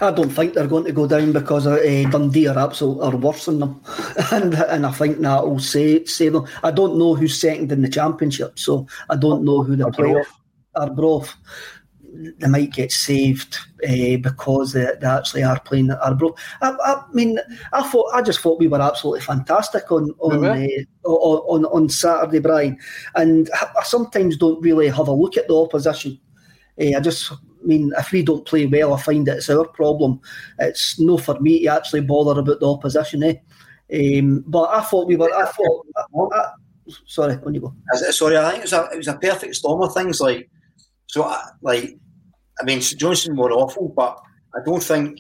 I don't think they're going to go down because uh, Dundee are absolute, are worse than them, and and I think that will say say them. I don't know who's second in the championship, so I don't know who the playoff are. Arbroath, they might get saved uh, because they, they actually are playing at Arbroath. I, I mean, I thought I just thought we were absolutely fantastic on on uh, on, on Saturday, Brian, and I sometimes don't really have a look at the opposition. Uh, I just. I mean, if we don't play well, I find it's our problem. It's no for me to actually bother about the opposition, eh? Um, but I thought we were. I thought. I, I, sorry, on you go. Sorry, I think it was a, it was a perfect storm of things. Like, so, like, I mean, St Johnstone were awful, but I don't think.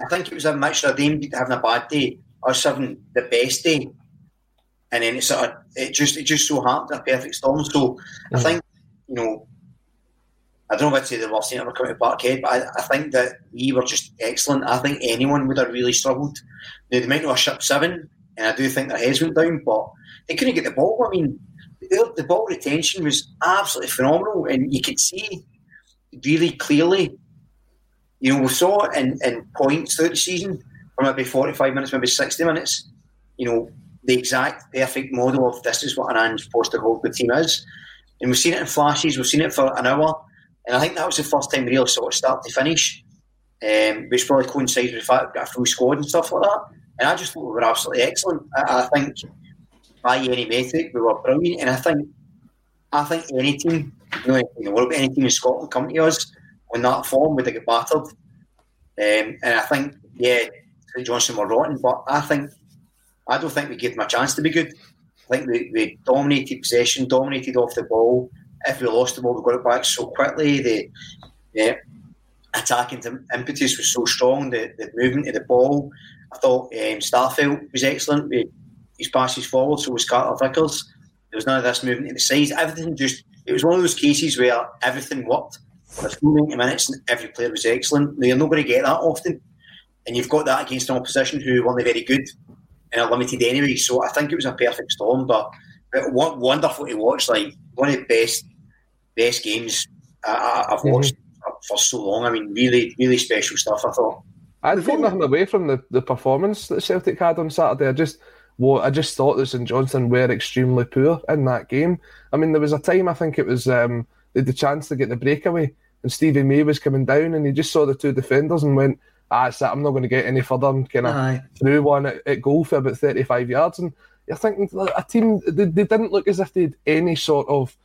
I think it was a mixture of them having a bad day, us having the best day, and then it sort of it just it just so happened a perfect storm. So mm-hmm. I think you know. I don't know if I'd say the worst thing ever coming to Parkhead, but I, I think that we were just excellent. I think anyone would have really struggled. Now, they might not have shipped seven, and I do think their heads went down, but they couldn't get the ball. I mean, the, the ball retention was absolutely phenomenal, and you could see really clearly, you know, we saw it in, in points throughout the season, or maybe forty-five minutes, maybe sixty minutes, you know, the exact perfect model of this is what an Ange Postecoglou the team is. And we've seen it in flashes, we've seen it for an hour. And I think that was the first time we really sort of start to finish, um, which probably coincides with the fact we've got a full squad and stuff like that. And I just thought we were absolutely excellent. I, I think by any metric we were brilliant. And I think I think any team, you know, in the world, any team in Scotland coming to us on that form would have got battered. Um, and I think, yeah, St Johnstone were rotten, but I think I don't think we gave them a chance to be good. I think we, we dominated possession, dominated off the ball. If we lost the ball, we got it back so quickly. The yeah, attacking impetus was so strong. The, the movement of the ball. I thought um, Starfield was excellent. We, his passes forward, so was Carter Vickers. There was none of this movement in the sides. Everything just, it was one of those cases where everything worked for ninety minutes and every player was excellent. Now, you're not going to get that often. And you've got that against an opposition who weren't very good and are limited anyway. So I think it was a perfect storm, but it was wonderful to watch. Like, one of the best best games I, I've watched mm-hmm. for so long. I mean, really, really special stuff, I thought. I'd take nothing away from the, the performance that Celtic had on Saturday. I just well, I just thought that St Johnstone were extremely poor in that game. I mean, there was a time, I think it was, um, they had the chance to get the breakaway and Stevie May was coming down and he just saw the two defenders and went, ah, it's that, I'm not going to get any further and kind of threw one at, at goal for about thirty-five yards and you're thinking a team, they, they didn't look as if they had any sort of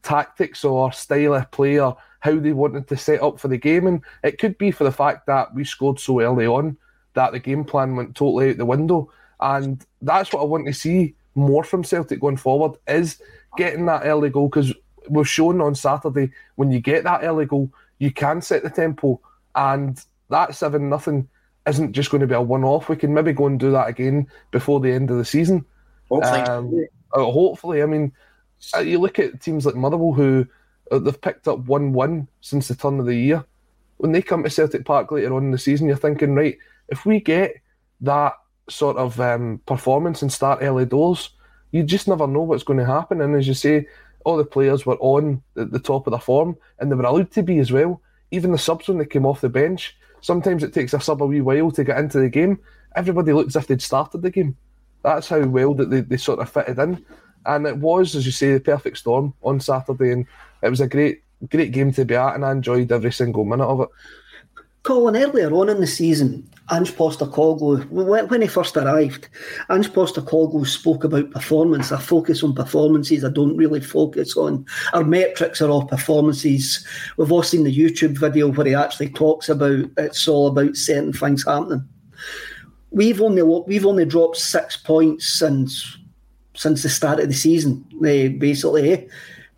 tactics or style of play or how they wanted to set up for the game. And it could be for the fact that we scored so early on that the game plan went totally out the window. And that's what I want to see more from Celtic going forward, is getting that early goal, because we've shown on Saturday when you get that early goal, you can set the tempo, and that seven nothing isn't just going to be a one-off. We can maybe go and do that again before the end of the season. Hopefully. Um, hopefully. I mean, you look at teams like Motherwell, who they've picked up one one since the turn of the year. When they come to Celtic Park later on in the season, you're thinking, right, if we get that sort of um, performance and start early doors, you just never know what's going to happen. And as you say, all the players were on the, the top of their form, and they were allowed to be as well. Even the subs when they came off the bench, sometimes it takes a sub a wee while to get into the game. Everybody looked as if they'd started the game. That's how well that they, they sort of fitted in. And it was, as you say, the perfect storm on Saturday. And it was a great, great game to be at, and I enjoyed every single minute of it. Colin, earlier on in the season, Ange Postecoglou, when he first arrived, Ange Postecoglou spoke about performance. I focus on performances. I don't really focus on... Our metrics are all performances. We've all seen the YouTube video where he actually talks about it's all about certain things happening. We've only we've only dropped six points since since the start of the season, basically.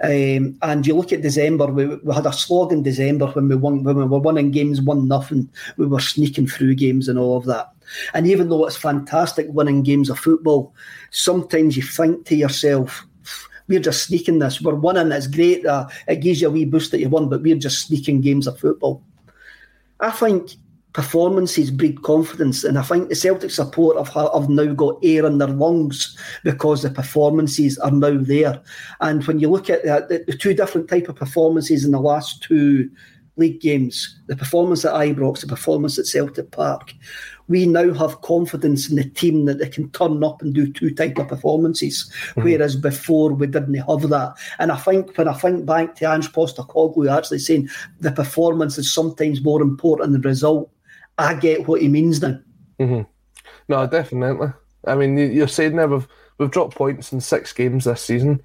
Um, and you look at December, we, we had a slog in December when we won, when we were winning games one nothing. We were sneaking through games and all of that. And even though it's fantastic winning games of football, sometimes you think to yourself, we're just sneaking this. We're winning, it's great. Uh, it gives you a wee boost that you won, but we're just sneaking games of football. I think performances breed confidence, and I think the Celtic support have, have now got air in their lungs because the performances are now there. And when you look at the, the two different type of performances in the last two league games, the performance at Ibrox, the performance at Celtic Park, we now have confidence in the team that they can turn up and do two type of performances, mm-hmm. whereas before we didn't have that. And I think when I think back to Ange Postecoglou actually saying the performance is sometimes more important than the result, I get what he means now. Mm-hmm. No, definitely. I mean, you're saying there we've, we've dropped points in six games this season.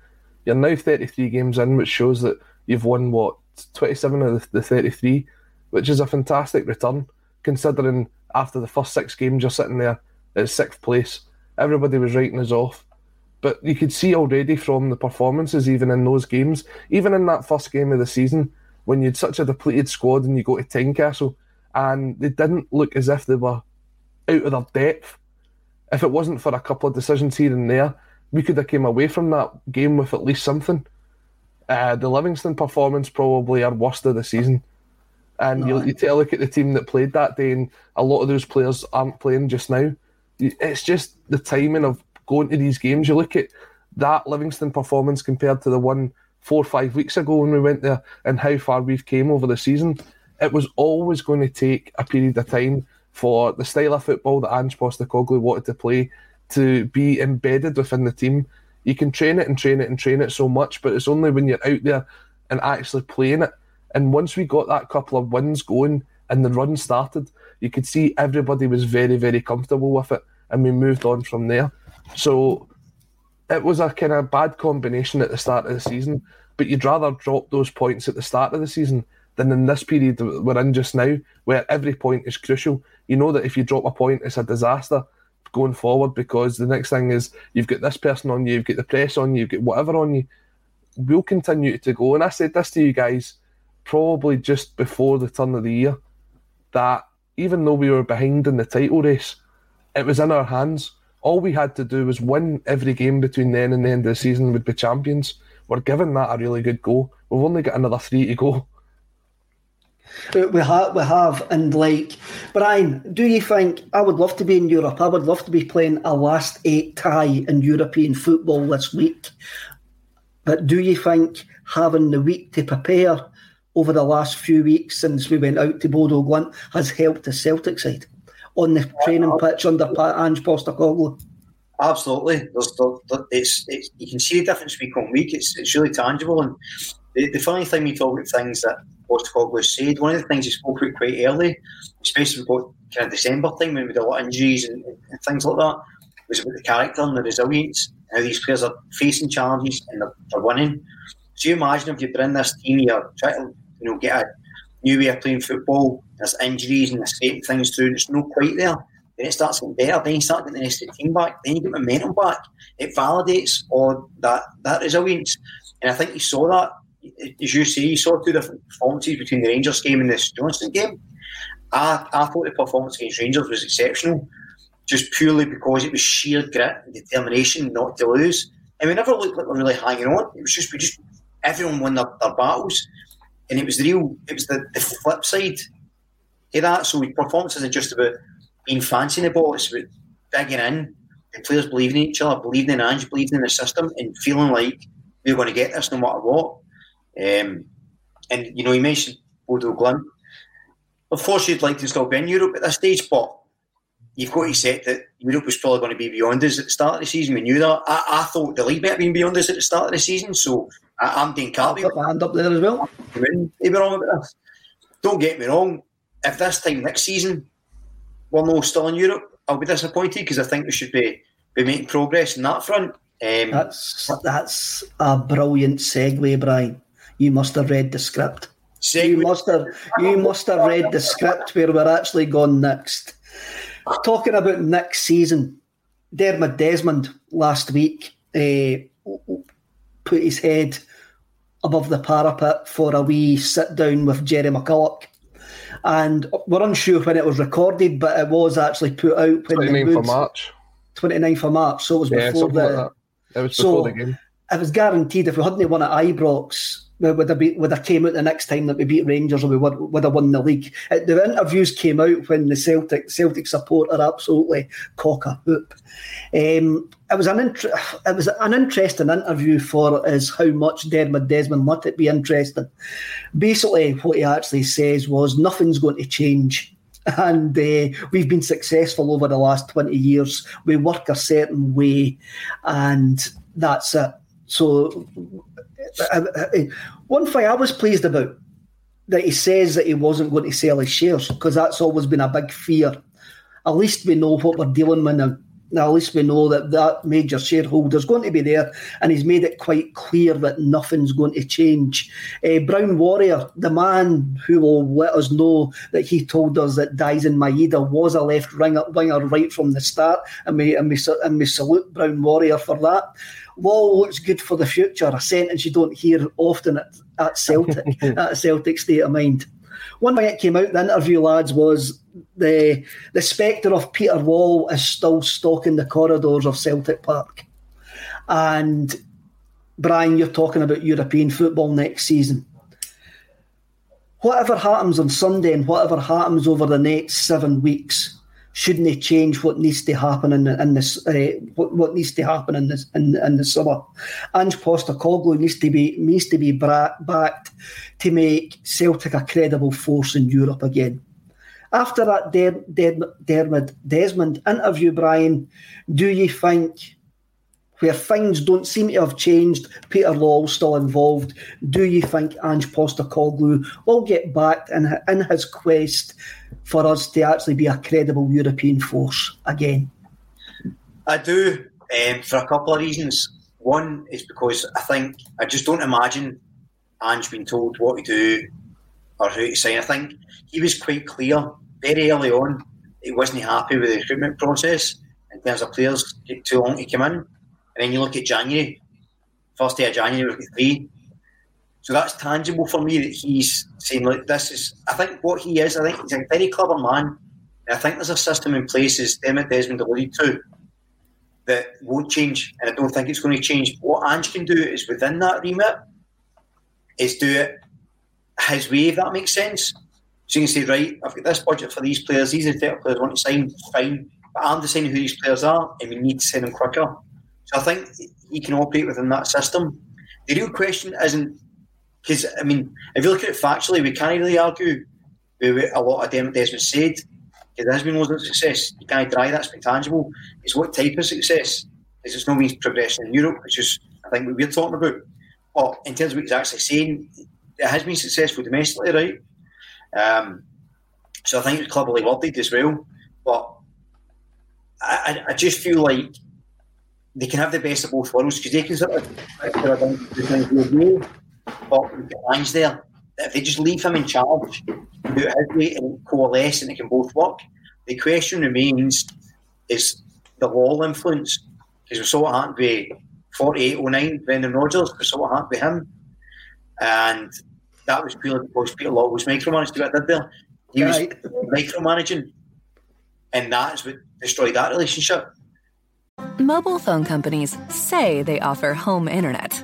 You're now thirty-three games in, which shows that you've won, what, twenty-seven of the, the thirty-three, which is a fantastic return, considering after the first six games you're sitting there at sixth place. Everybody was writing us off. But you could see already from the performances, even in those games, even in that first game of the season, when you'd such a depleted squad and you go to Tynecastle, and they didn't look as if they were out of their depth. If it wasn't for a couple of decisions here and there, we could have came away from that game with at least something. Uh, the Livingston performance probably our worst of the season. And no, you, you take a look at the team that played that day, and a lot of those players aren't playing just now. It's just the timing of going to these games. You look at that Livingston performance compared to the one four or five weeks ago when we went there, and how far we've came over the season. It was always going to take a period of time for the style of football that Ange Postecoglou wanted to play to be embedded within the team. You can train it and train it and train it so much, but it's only when you're out there and actually playing it. And once we got that couple of wins going and the run started, you could see everybody was very, very comfortable with it, and we moved on from there. So it was a kind of bad combination at the start of the season, but you'd rather drop those points at the start of the season than in this period we're in just now, where every point is crucial. You know that if you drop a point, it's a disaster going forward, because the next thing is you've got this person on you, you've got the press on you, you've got whatever on you. We'll continue to go. And I said this to you guys probably just before the turn of the year, that even though we were behind in the title race, it was in our hands. All we had to do was win every game between then and the end of the season, would be champions. We're giving that a really good go. We've only got another three to go. We have, we have, and like, Brian, do you think, I would love to be in Europe, I would love to be playing a last eight tie in European football this week, but do you think having the week to prepare over the last few weeks since we went out to Bodo Glint has helped the Celtic side on the training pitch under Ange Postecoglou? Absolutely. There's, there, it's, it's, you can see the difference week on week. It's, it's really tangible. And the, the funny thing, we talk about things that Postecoglou said, one of the things he spoke about quite early, especially about kind of December time when we had a lot of injuries and, and things like that, was about the character and the resilience, how these players are facing challenges and they're, they're winning. So you imagine if you bring this team, you're trying to, you know, get a new way of playing football, there's injuries and there's getting things through, and it's not quite there. Then it starts getting better, then you start getting the rest of the team back, then you get momentum back. It validates all that, that resilience. And I think you saw that. As you say, you saw two different performances between the Rangers game and the St Johnstone game. I, I thought the performance against Rangers was exceptional, just purely because it was sheer grit and determination not to lose. And we never looked like we were really hanging on. It was just, we just, everyone won their, their battles. And it was the real, it was the, the flip side to that. So performance isn't just about being fancy in the ball, it's about digging in, the players believing in each other, believing in Ange, believing in the system, and feeling like we're going to get this no matter what. Um, and you know, you mentioned Bodo Glimt. Of course, you'd like to still be in Europe at this stage, but you've got to accept that Europe was probably going to be beyond us at the start of the season. We knew that. I, I thought the league might have been beyond us at the start of the season, so I, I'm doing Carby. Put my hand up there as well. Don't get me wrong. If this time next season we're not still in Europe, I'll be disappointed, because I think we should be be making progress in that front. Um, that's that's a brilliant segue, Brian. You must have read the script. You must have you must have read the script where we're actually going next. Talking about next season, Dermot Desmond last week uh, put his head above the parapet for a wee sit down with Jerry McCulloch. And we're unsure when it was recorded, but it was actually put out when twenty-ninth of March. twenty-ninth of March, so it was yeah, before the like that. It was so before the game. It was guaranteed if we hadn't won at Ibrox, we would have, be, would have came out the next time that we beat Rangers, and we would, would have won the league. It, the interviews came out when the Celtic Celtic support are absolutely cock a hoop. Um, it was an int- it was an interesting interview for is how much Dermot Desmond let it be interesting. Basically, what he actually says was nothing's going to change. And uh, we've been successful over the last twenty years. We work a certain way, and that's it. So uh, uh, one thing I was pleased about, that he says that he wasn't going to sell his shares, because that's always been a big fear. At least we know what we're dealing with now. Now, at least we know that that major shareholder's going to be there, and he's made it quite clear that nothing's going to change. Uh, Brown Warrior, the man who will let us know that he told us that Daizen Maeda was a left winger right from the start, and we, and, we, and we salute Brown Warrior for that. Wall looks good for the future, a sentence you don't hear often at, at Celtic, at a Celtic State of Mind. One thing that came out in the interview, lads, was the the spectre of Peter Lawwell is still stalking the corridors of Celtic Park. And, Brian, you're talking about European football next season. Whatever happens on Sunday and whatever happens over the next seven weeks, shouldn't they change what needs to happen in, the, in this? Uh, what, what needs to happen in this in, in the summer? Ange Postecoglou needs to be needs to be bra- backed to make Celtic a credible force in Europe again. After that Der- Der- Dermot Desmond interview, Brian, do you think, where things don't seem to have changed, Peter Lawwell still involved, do you think Ange Postecoglou will get backed in, in his quest for us to actually be a credible European force again? I do, um, for a couple of reasons. One is because I think, I just don't imagine Ange being told what to do or who to sign. I think he was quite clear very early on he wasn't happy with the recruitment process in terms of players take too long to come in. And then you look at January, first day of January, we get three. So that's tangible for me that he's saying, look, this is, I think what he is, I think he's a very clever man. And I think there's a system in place, as Dermot Desmond alluded to, that won't change. And I don't think it's going to change. What Ange can do is within that remit, is do it his way, if that makes sense. So you can say, right, I've got this budget for these players, these are the type of players I want to sign, fine. But I'm deciding who these players are, and we need to send them quicker. So I think he can operate within that system. The real question isn't, because, I mean, if you look at it factually, we can't really argue with what a lot of Dermot Desmond said, because there has been loads of success. You can't deny that's been tangible. It's what type of success. Because it's no means progression in Europe, which is, I think, what we're talking about. But in terms of what he's actually saying, it has been successful domestically, right? Um, so I think it's cleverly worded as well. But I, I just feel like they can have the best of both worlds, because they can sort of do but with the lines there, if they just leave him in charge, do it his way and coalesce and it can both work. The question remains is the Lawwell influence, because we saw what happened with forty-eight oh nine, Brendan Rodgers, we saw what happened with him, and that was purely because Peter Lawwell was micromanaged, what I did there. He right. was micromanaging, and that is what destroyed that relationship. Mobile phone companies say they offer home internet.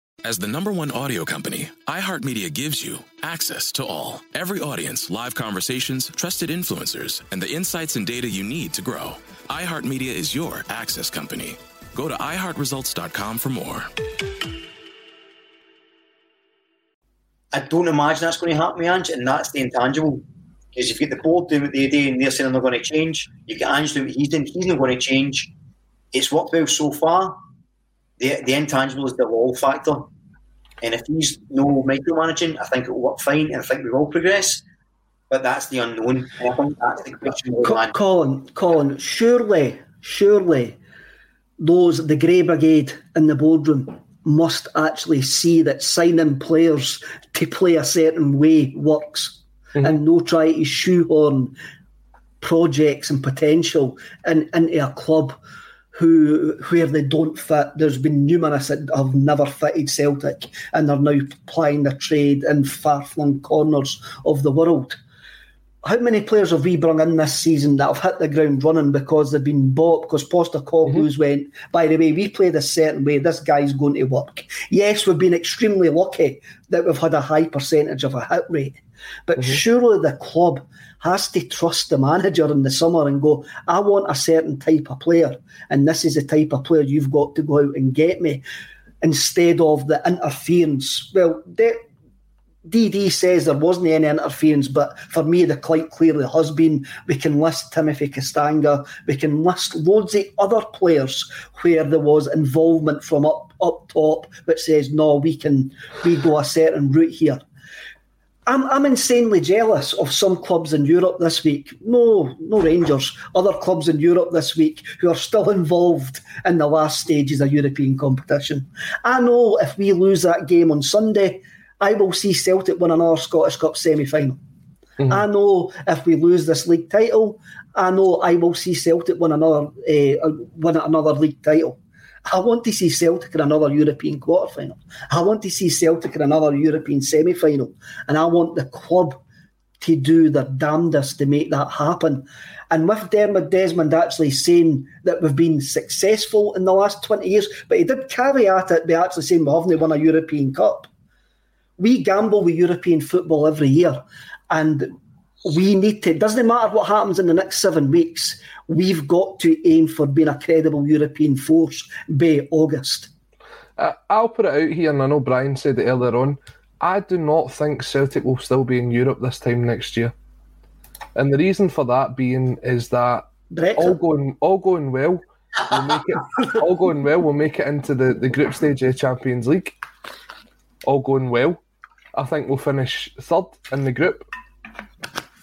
As the number one audio company, iHeartMedia gives you access to all. Every audience, live conversations, trusted influencers, and the insights and data you need to grow. iHeartMedia is your access company. Go to i heart results dot com for more. I don't imagine that's going to happen, Ange, and that's the intangible. Because if you get the board doing what they do and they're saying they're not going to change, you get Ange doing what he's doing, he's not going to change. It's worked well so far. The, the intangible is the Lawwell factor. And if he's no micromanaging, I think it will work fine and I think we will progress. but that's the unknown. I think that's the question. Co- Colin, Colin, surely, surely those, the Grey Brigade in the boardroom must actually see that signing players to play a certain way works, mm-hmm. and no try to shoehorn projects and potential in, into a club who where they don't fit. There's been numerous that have never fitted Celtic and are now plying their trade in far-flung corners of the world. How many players have we brought in this season that have hit the ground running because they've been bought, because Postecoglou's mm-hmm. went, by the way, we play this certain way, this guy's going to work. Yes, we've been extremely lucky that we've had a high percentage of a hit rate, but mm-hmm. surely the club has to trust the manager in the summer and go, I want a certain type of player, and this is the type of player you've got to go out and get me, instead of the interference. Well, they... D D says there wasn't any interference, but for me, the quite clearly has been. We can list Timothy Castanga, we can list loads of other players where there was involvement from up, up top, which says, no, we can we go a certain route here. I'm, I'm insanely jealous of some clubs in Europe this week. No, no Rangers. Other clubs in Europe this week who are still involved in the last stages of European competition. I know if we lose that game on Sunday, I will see Celtic win another Scottish Cup semi-final. Mm-hmm. I know if we lose this league title, I know I will see Celtic win another uh, win another league title. I want to see Celtic in another European quarter-final. I want to see Celtic in another European semi-final. And I want the club to do their damnedest to make that happen. And with Dermot Desmond actually saying that we've been successful in the last twenty years, but he did caveat it by actually saying we haven't won a European Cup. We gamble with European football every year, and we need to, it doesn't matter what happens in the next seven weeks, we've got to aim for being a credible European force by August. Uh, I'll put it out here, and I know Brian said it earlier on, I do not think Celtic will still be in Europe this time next year. And the reason for that being is that all going, all going well, we'll make it, all going well, we'll make it into the, the group stage of the Champions League. All going well. I think we'll finish third in the group,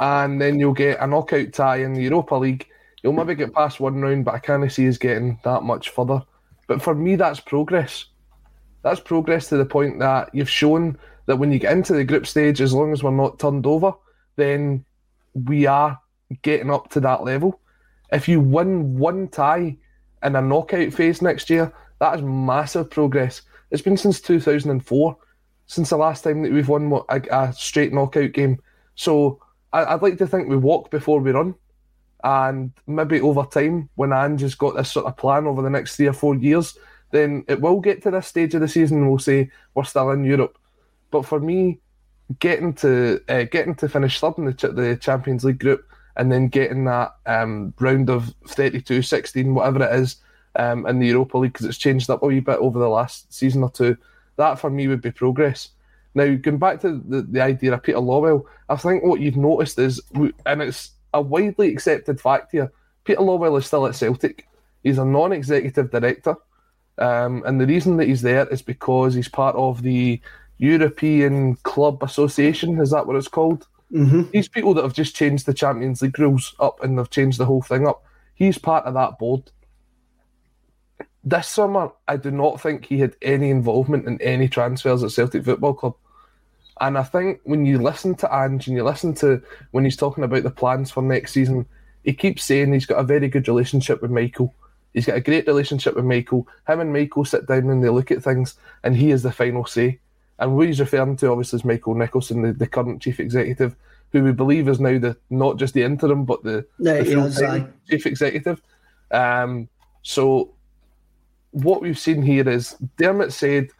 and then you'll get a knockout tie in the Europa League. You'll maybe get past one round, but I can't see us getting that much further. But for me, that's progress. That's progress to the point that you've shown that when you get into the group stage, as long as we're not turned over, then we are getting up to that level. If you win one tie in a knockout phase next year, that is massive progress. It's been since two thousand four. Since the last time that we've won a, a straight knockout game. So I, I'd like to think we walk before we run, and maybe over time, when Ange has got this sort of plan over the next three or four years, then it will get to this stage of the season and we'll say we're still in Europe. But for me, getting to uh, getting to finish third in the, the Champions League group, and then getting that um, round of thirty-two, sixteen, whatever it is, um, in the Europa League, because it's changed up a wee bit over the last season or two, that for me would be progress. Now, going back to the, the idea of Peter Lawwell, I think what you've noticed is, and it's a widely accepted fact here, Peter Lawwell is still at Celtic. He's a non-executive director. Um, and the reason that he's there is because he's part of the European Club Association, is that what it's called? Mm-hmm. These people that have just changed the Champions League rules up and they've changed the whole thing up, he's part of that board. This summer, I do not think he had any involvement in any transfers at Celtic Football Club. And I think when you listen to Ange and you listen to when he's talking about the plans for next season, he keeps saying he's got a very good relationship with Michael. He's got a great relationship with Michael. Him and Michael sit down and they look at things, and he is the final say. And what he's referring to, obviously, is Michael Nicholson, the, the current chief executive, who we believe is now the not just the interim, but the, no, the full-time chief executive. Um, so... What we've seen here is Dermot said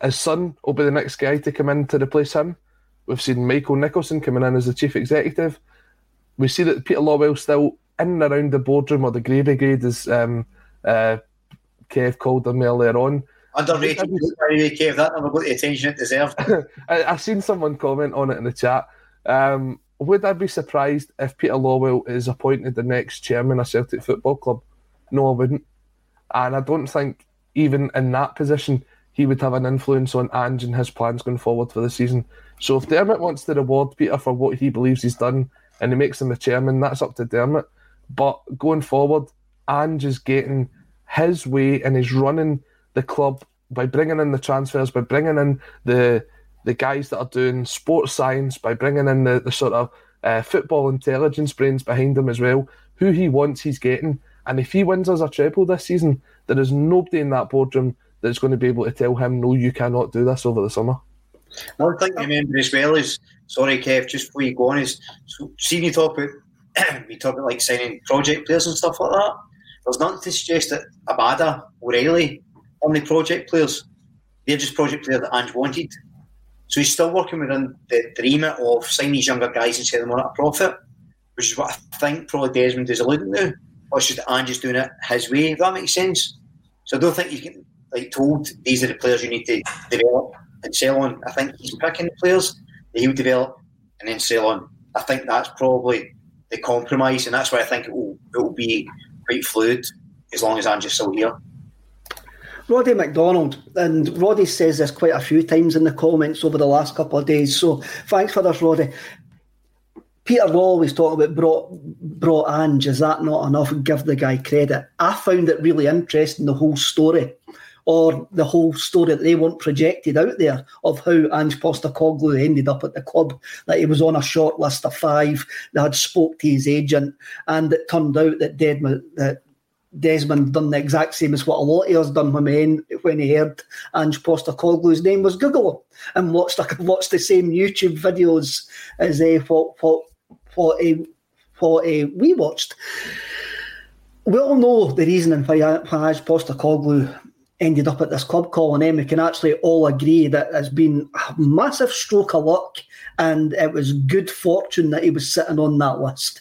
his son will be the next guy to come in to replace him. We've seen Michael Nicholson coming in as the chief executive. We see that Peter Lawwell still in and around the boardroom, or the Grey Brigade, as um, uh, Kev called them earlier on. Underrated, by the way, Kev. That never got the attention it deserved. I, I've seen someone comment on it in the chat. Um, would I be surprised if Peter Lawwell is appointed the next chairman of Celtic Football Club? No, I wouldn't. And I don't think even in that position he would have an influence on Ange and his plans going forward for the season. So if Dermot wants to reward Peter for what he believes he's done and he makes him the chairman, that's up to Dermot. But going forward, Ange is getting his way and he's running the club by bringing in the transfers, by bringing in the the guys that are doing sports science, by bringing in the, the sort of uh, football intelligence brains behind him as well. Who he wants, he's getting. And if he wins us a treble this season, there is nobody in that boardroom that's going to be able to tell him, no, you cannot do this over the summer. One thing to remember as well is, sorry, Kev, just before you go on, is so, see, we talk about, we talk about like signing project players and stuff like that. There's nothing to suggest that Abada, O'Reilly, only project players. They're just project players that Ange wanted. So he's still working within the dream of signing these younger guys and selling them on at a profit, which is what I think probably Desmond is alluding to. Or it's just that Ange's doing it his way, if that makes sense. So I don't think you can, like, told these are the players you need to develop and sell on. I think he's picking the players that he'll develop and then sell on. I think that's probably the compromise, and that's why I think it will, it will be quite fluid as long as Ange's still here. Roddy McDonald, and Roddy says this quite a few times in the comments over the last couple of days, so thanks for this, Roddy. Peter Lawwell was talking about brought, brought Ange, is that not enough? Give the guy credit. I found it really interesting, the whole story, or the whole story that they weren't projected out there of how Ange Postecoglou ended up at the club, that he was on a short list of five, they had spoke to his agent, and it turned out that Desmond, that Desmond done the exact same as what a lot of us done when, when he heard Ange Postecoglou's name was Google and watched, watched the same YouTube videos as uh, what, what, what, uh, what uh, we watched. We all know the reason why Ange Postecoglou ended up at this club, Colin, and we can actually all agree that it's been a massive stroke of luck and it was good fortune that he was sitting on that list.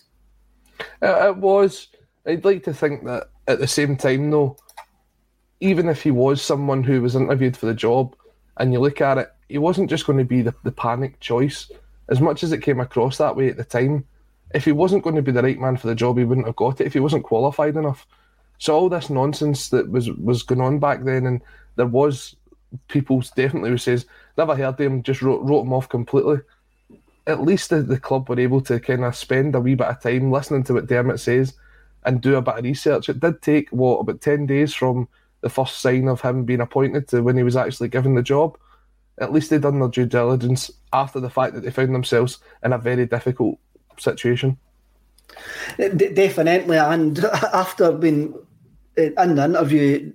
Uh, it was. I'd like to think that at the same time, though, even if he was someone who was interviewed for the job and you look at it, he wasn't just going to be the, the panic choice. As much as it came across that way at the time, if he wasn't going to be the right man for the job, he wouldn't have got it if he wasn't qualified enough. So all this nonsense that was, was going on back then, and there was people definitely who says, never heard of him, just wrote, wrote him off completely. At least the, the club were able to kind of spend a wee bit of time listening to what Dermot says and do a bit of research. It did take, what, about ten days from the first sign of him being appointed to when he was actually given the job. At least they'd done their due diligence after the fact that they found themselves in a very difficult situation. D- definitely, and after being in the interview,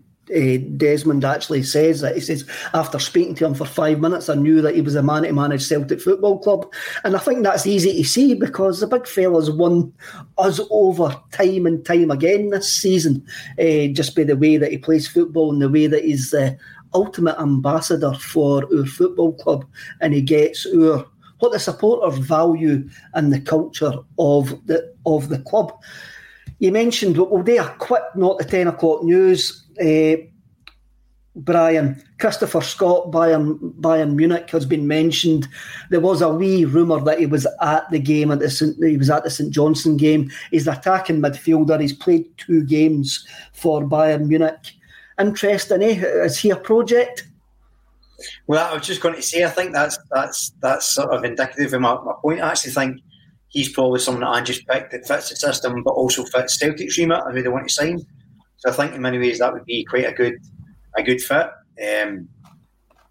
Desmond actually says that, he says, after speaking to him for five minutes, I knew that he was a man to manage Celtic Football Club. And I think that's easy to see because the big fella's won us over time and time again this season, uh, just by the way that he plays football and the way that he's the ultimate ambassador for our football club. And he gets our, what the supporters value and the culture of the, of the club. You mentioned, we'll do a quick not the ten o'clock news. Uh, Brian, Christopher Scott, Bayern, Bayern Munich has been mentioned. There was a wee rumour that he was at the game, at the, he was at the St Johnstone game. He's an attacking midfielder. He's played two games for Bayern Munich. Interesting, eh? Is he a project? Well, I was just going to say, I think that's that's that's sort of indicative of my, my point. I actually think he's probably someone that I just picked that fits the system, but also fits Celtic's remit and who they want to sign. So I think in many ways that would be quite a good a good fit. Um,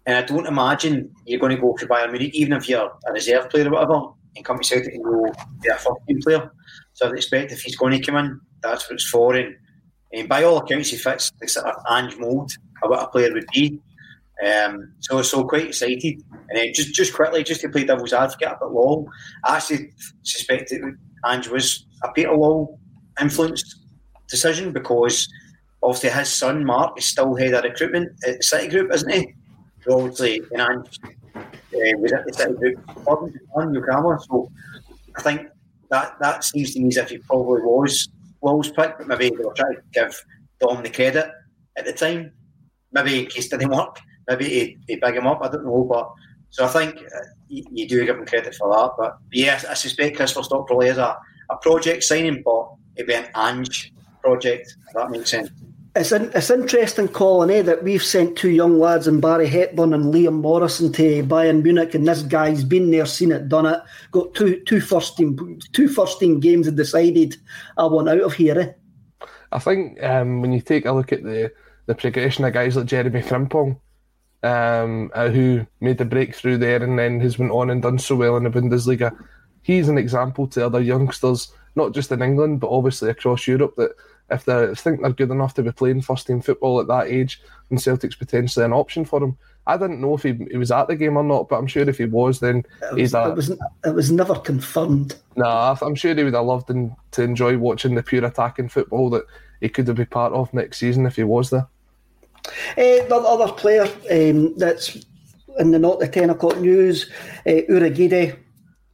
and I don't imagine you're going to go to Bayern Munich, even if you're a reserve player or whatever, and come to Celtic and go be a first-team player. So I would expect if he's going to come in, that's what it's for. And, and by all accounts, he fits the sort of Ange mould of what a player would be. Um, so so quite excited. And then just, just quickly, just to play devil's advocate a bit Lawwell, I actually suspect that Ange was a Peter Lawwell influenced decision because obviously his son Mark is still head of recruitment at Citigroup, isn't he? So obviously, and Ange uh, was at the Citigroup, so I think that, that seems to me as if he probably was Lawwell's pick, but maybe they were trying to give Dom the credit at the time. Maybe in case it didn't work, maybe he, he big him up, I don't know, but so I think uh, you, you do give him credit for that. But yes, yeah, I suspect Christopher Stock probably is a, a project signing, but it'd be an Ange project, if that makes sense. It's in, it's interesting, Colin, eh, that we've sent two young lads in Barry Hepburn and Liam Morrison to Bayern Munich, and this guy's been there, seen it, done it. Got two two first team two first team games and decided I want out of here. Eh? I think um, when you take a look at the, the progression of guys like Jeremy Frimpong, um, uh, who made the breakthrough there and then has went on and done so well in the Bundesliga, he's an example to other youngsters, not just in England but obviously across Europe, that if they think they're good enough to be playing first-team football at that age, then Celtic's potentially an option for him. I didn't know if he, he was at the game or not, but I'm sure if he was, then it was, he's a... It was, it was never confirmed. Nah, I'm sure he would have loved him to enjoy watching the pure attacking football that he could have been part of next season if he was there. Uh, the other player um, that's in the not the ten o'clock news, uh, Uragide.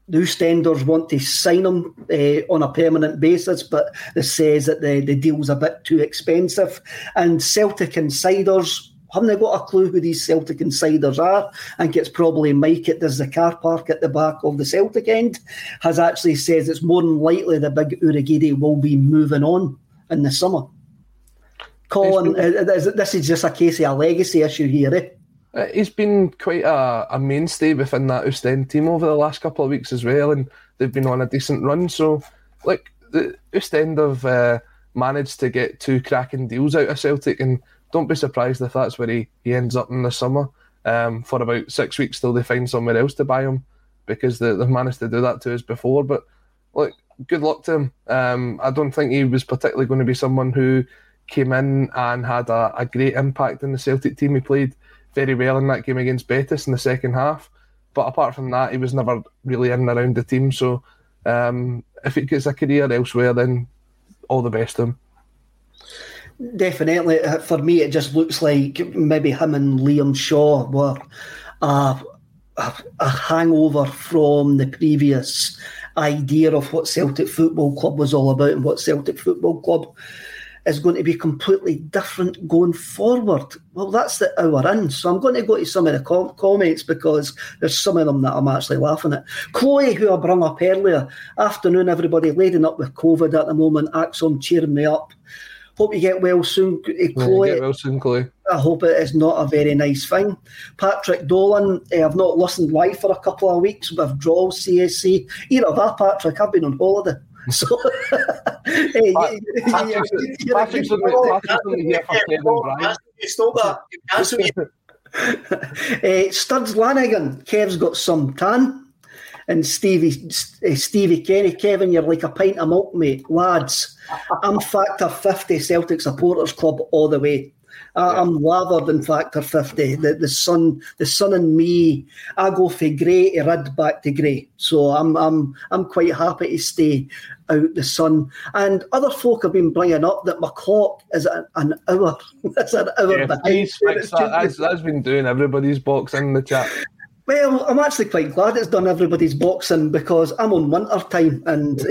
The Oostenders want to sign him uh, on a permanent basis, but this says that the, the deal's a bit too expensive. And Celtic insiders, haven't they got a clue who these Celtic insiders are? I think it's probably Mike that does the car park at the back of the Celtic end, has actually says it's more than likely the big Uragide will be moving on in the summer. Colin, been, uh, this is just a case of a legacy issue here, eh? He's been quite a, a mainstay within that Oostend team over the last couple of weeks as well, and they've been on a decent run. So, like, the Oostend have uh, managed to get two cracking deals out of Celtic, and don't be surprised if that's where he, he ends up in the summer um, for about six weeks till they find somewhere else to buy him, because they, they've managed to do that to us before. But, like, good luck to him. Um, I don't think he was particularly going to be someone who came in and had a, a great impact in the Celtic team. He played very well in that game against Betis in the second half, but apart from that, he was never really in and around the team. So um, if it gets a career elsewhere, then all the best to him. Definitely. For me, it just looks like maybe him and Liam Shaw were uh, a hangover from the previous idea of what Celtic Football Club was all about, and what Celtic Football Club is going to be completely different going forward. Well, that's the hour in, so I'm going to go to some of the com- comments because there's some of them that I'm actually laughing at. Chloe, who I brung up earlier, afternoon everybody, laden up with COVID at the moment, Axon cheering me up. Hope you get well soon, Chloe. Yeah, get well soon, Chloe. I hope it is not a very nice thing. Patrick Dolan, eh, I've not listened live for a couple of weeks, withdrawal, C S C. Either of that, Patrick, I've been on holiday. So, hey, Pat, Patrick's only here for Kevin Graham. Stop that. Cancel you. Studs Lanigan, Kev's got some tan. And Stevie, uh, Stevie Kenny, Kevin, you're like a pint of milk, mate. Lads, I'm Factor fifty Celtic Supporters Club all the way. I, yeah. I'm lathered in Factor fifty. The, the sun, the sun in me. I go from grey to red back to grey. So I'm, I'm, I'm quite happy to stay out the sun. And other folk have been bringing up that my clock is an, an hour. That's an hour yeah, behind. That, that's been doing everybody's box in the chat. Well, I'm actually quite glad it's done everybody's boxing, because I'm on winter time, and uh,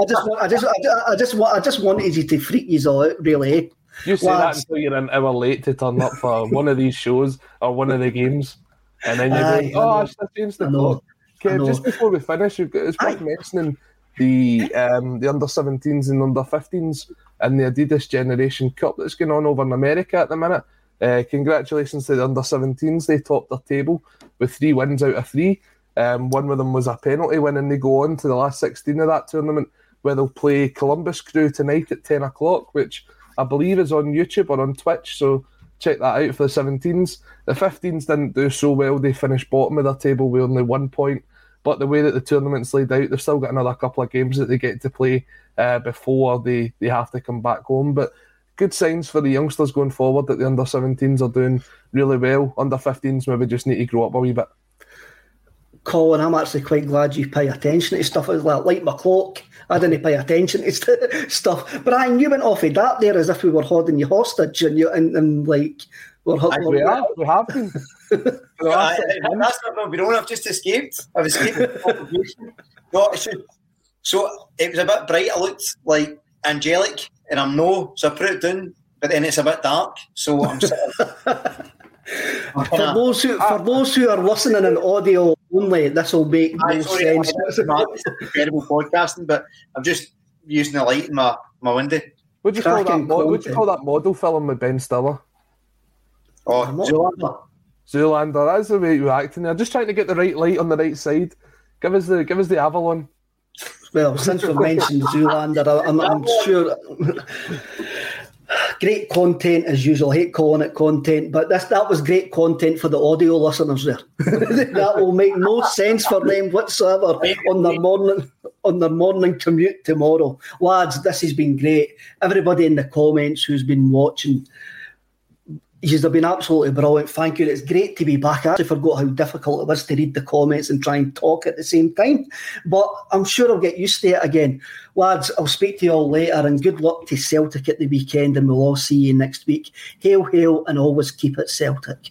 I just, want, I just, I just, I just wanted you to freak you all out, really. You say lads, that until you're an hour late to turn up for one of these shows or one of the games, and then you're aye, going, "Oh, I, I should have changed the clock." Okay, just before we finish, you've got, it's worth aye. mentioning the um, the under seventeens and under fifteens and the Adidas Generation Cup that's going on over in America at the minute. Uh, congratulations to the under seventeens. They topped their table with three wins out of three. Um, one of them was a penalty win, and they go on to the last sixteen of that tournament, where they'll play Columbus Crew tonight at ten o'clock, which I believe is on YouTube or on Twitch, so check that out for the seventeens. The fifteens didn't do so well. They finished bottom of their table with only one point, but the way that the tournament's laid out, they've still got another couple of games that they get to play uh, before they, they have to come back home. But good signs for the youngsters going forward that the under seventeens are doing really well. Under fifteens maybe just need to grow up a wee bit. Colin, I'm actually quite glad you pay attention to stuff. It's like, like my clock. I didn't pay attention to st- stuff. Brian, you went off of that there as if we were holding you hostage, and you and, and like we're holding we, are, we have been. no, I, I, that's not been on. I've just escaped. I've escaped. no, should, so it was a bit bright. I looked like angelic. And I'm no, so I put it down, but then it's a bit dark, so I'm sitting. for, those who, for those who are listening in audio only, this will make no I'm sorry, sense. It's incredible podcasting, but I'm just using the light in my, my window. Would you call that? Mo- would you call that model film with Ben Stiller? Oh, Zoolander. Zoolander. That's the way you're acting there. Just trying to get the right light on the right side. Give us the give us the Avalon. Well, since we've mentioned Zoolander, I'm, I'm sure. Great content as usual. I hate calling it content, but this, that was great content for the audio listeners there. That will make no sense for them whatsoever on their morning on their morning commute tomorrow. Lads, this has been great. Everybody in the comments who's been watching, you've been absolutely brilliant. Thank you. It's great to be back. I actually forgot how difficult it was to read the comments and try and talk at the same time. But I'm sure I'll get used to it again. Lads, I'll speak to you all later and good luck to Celtic at the weekend and we'll all see you next week. Hail, hail, and always keep it Celtic.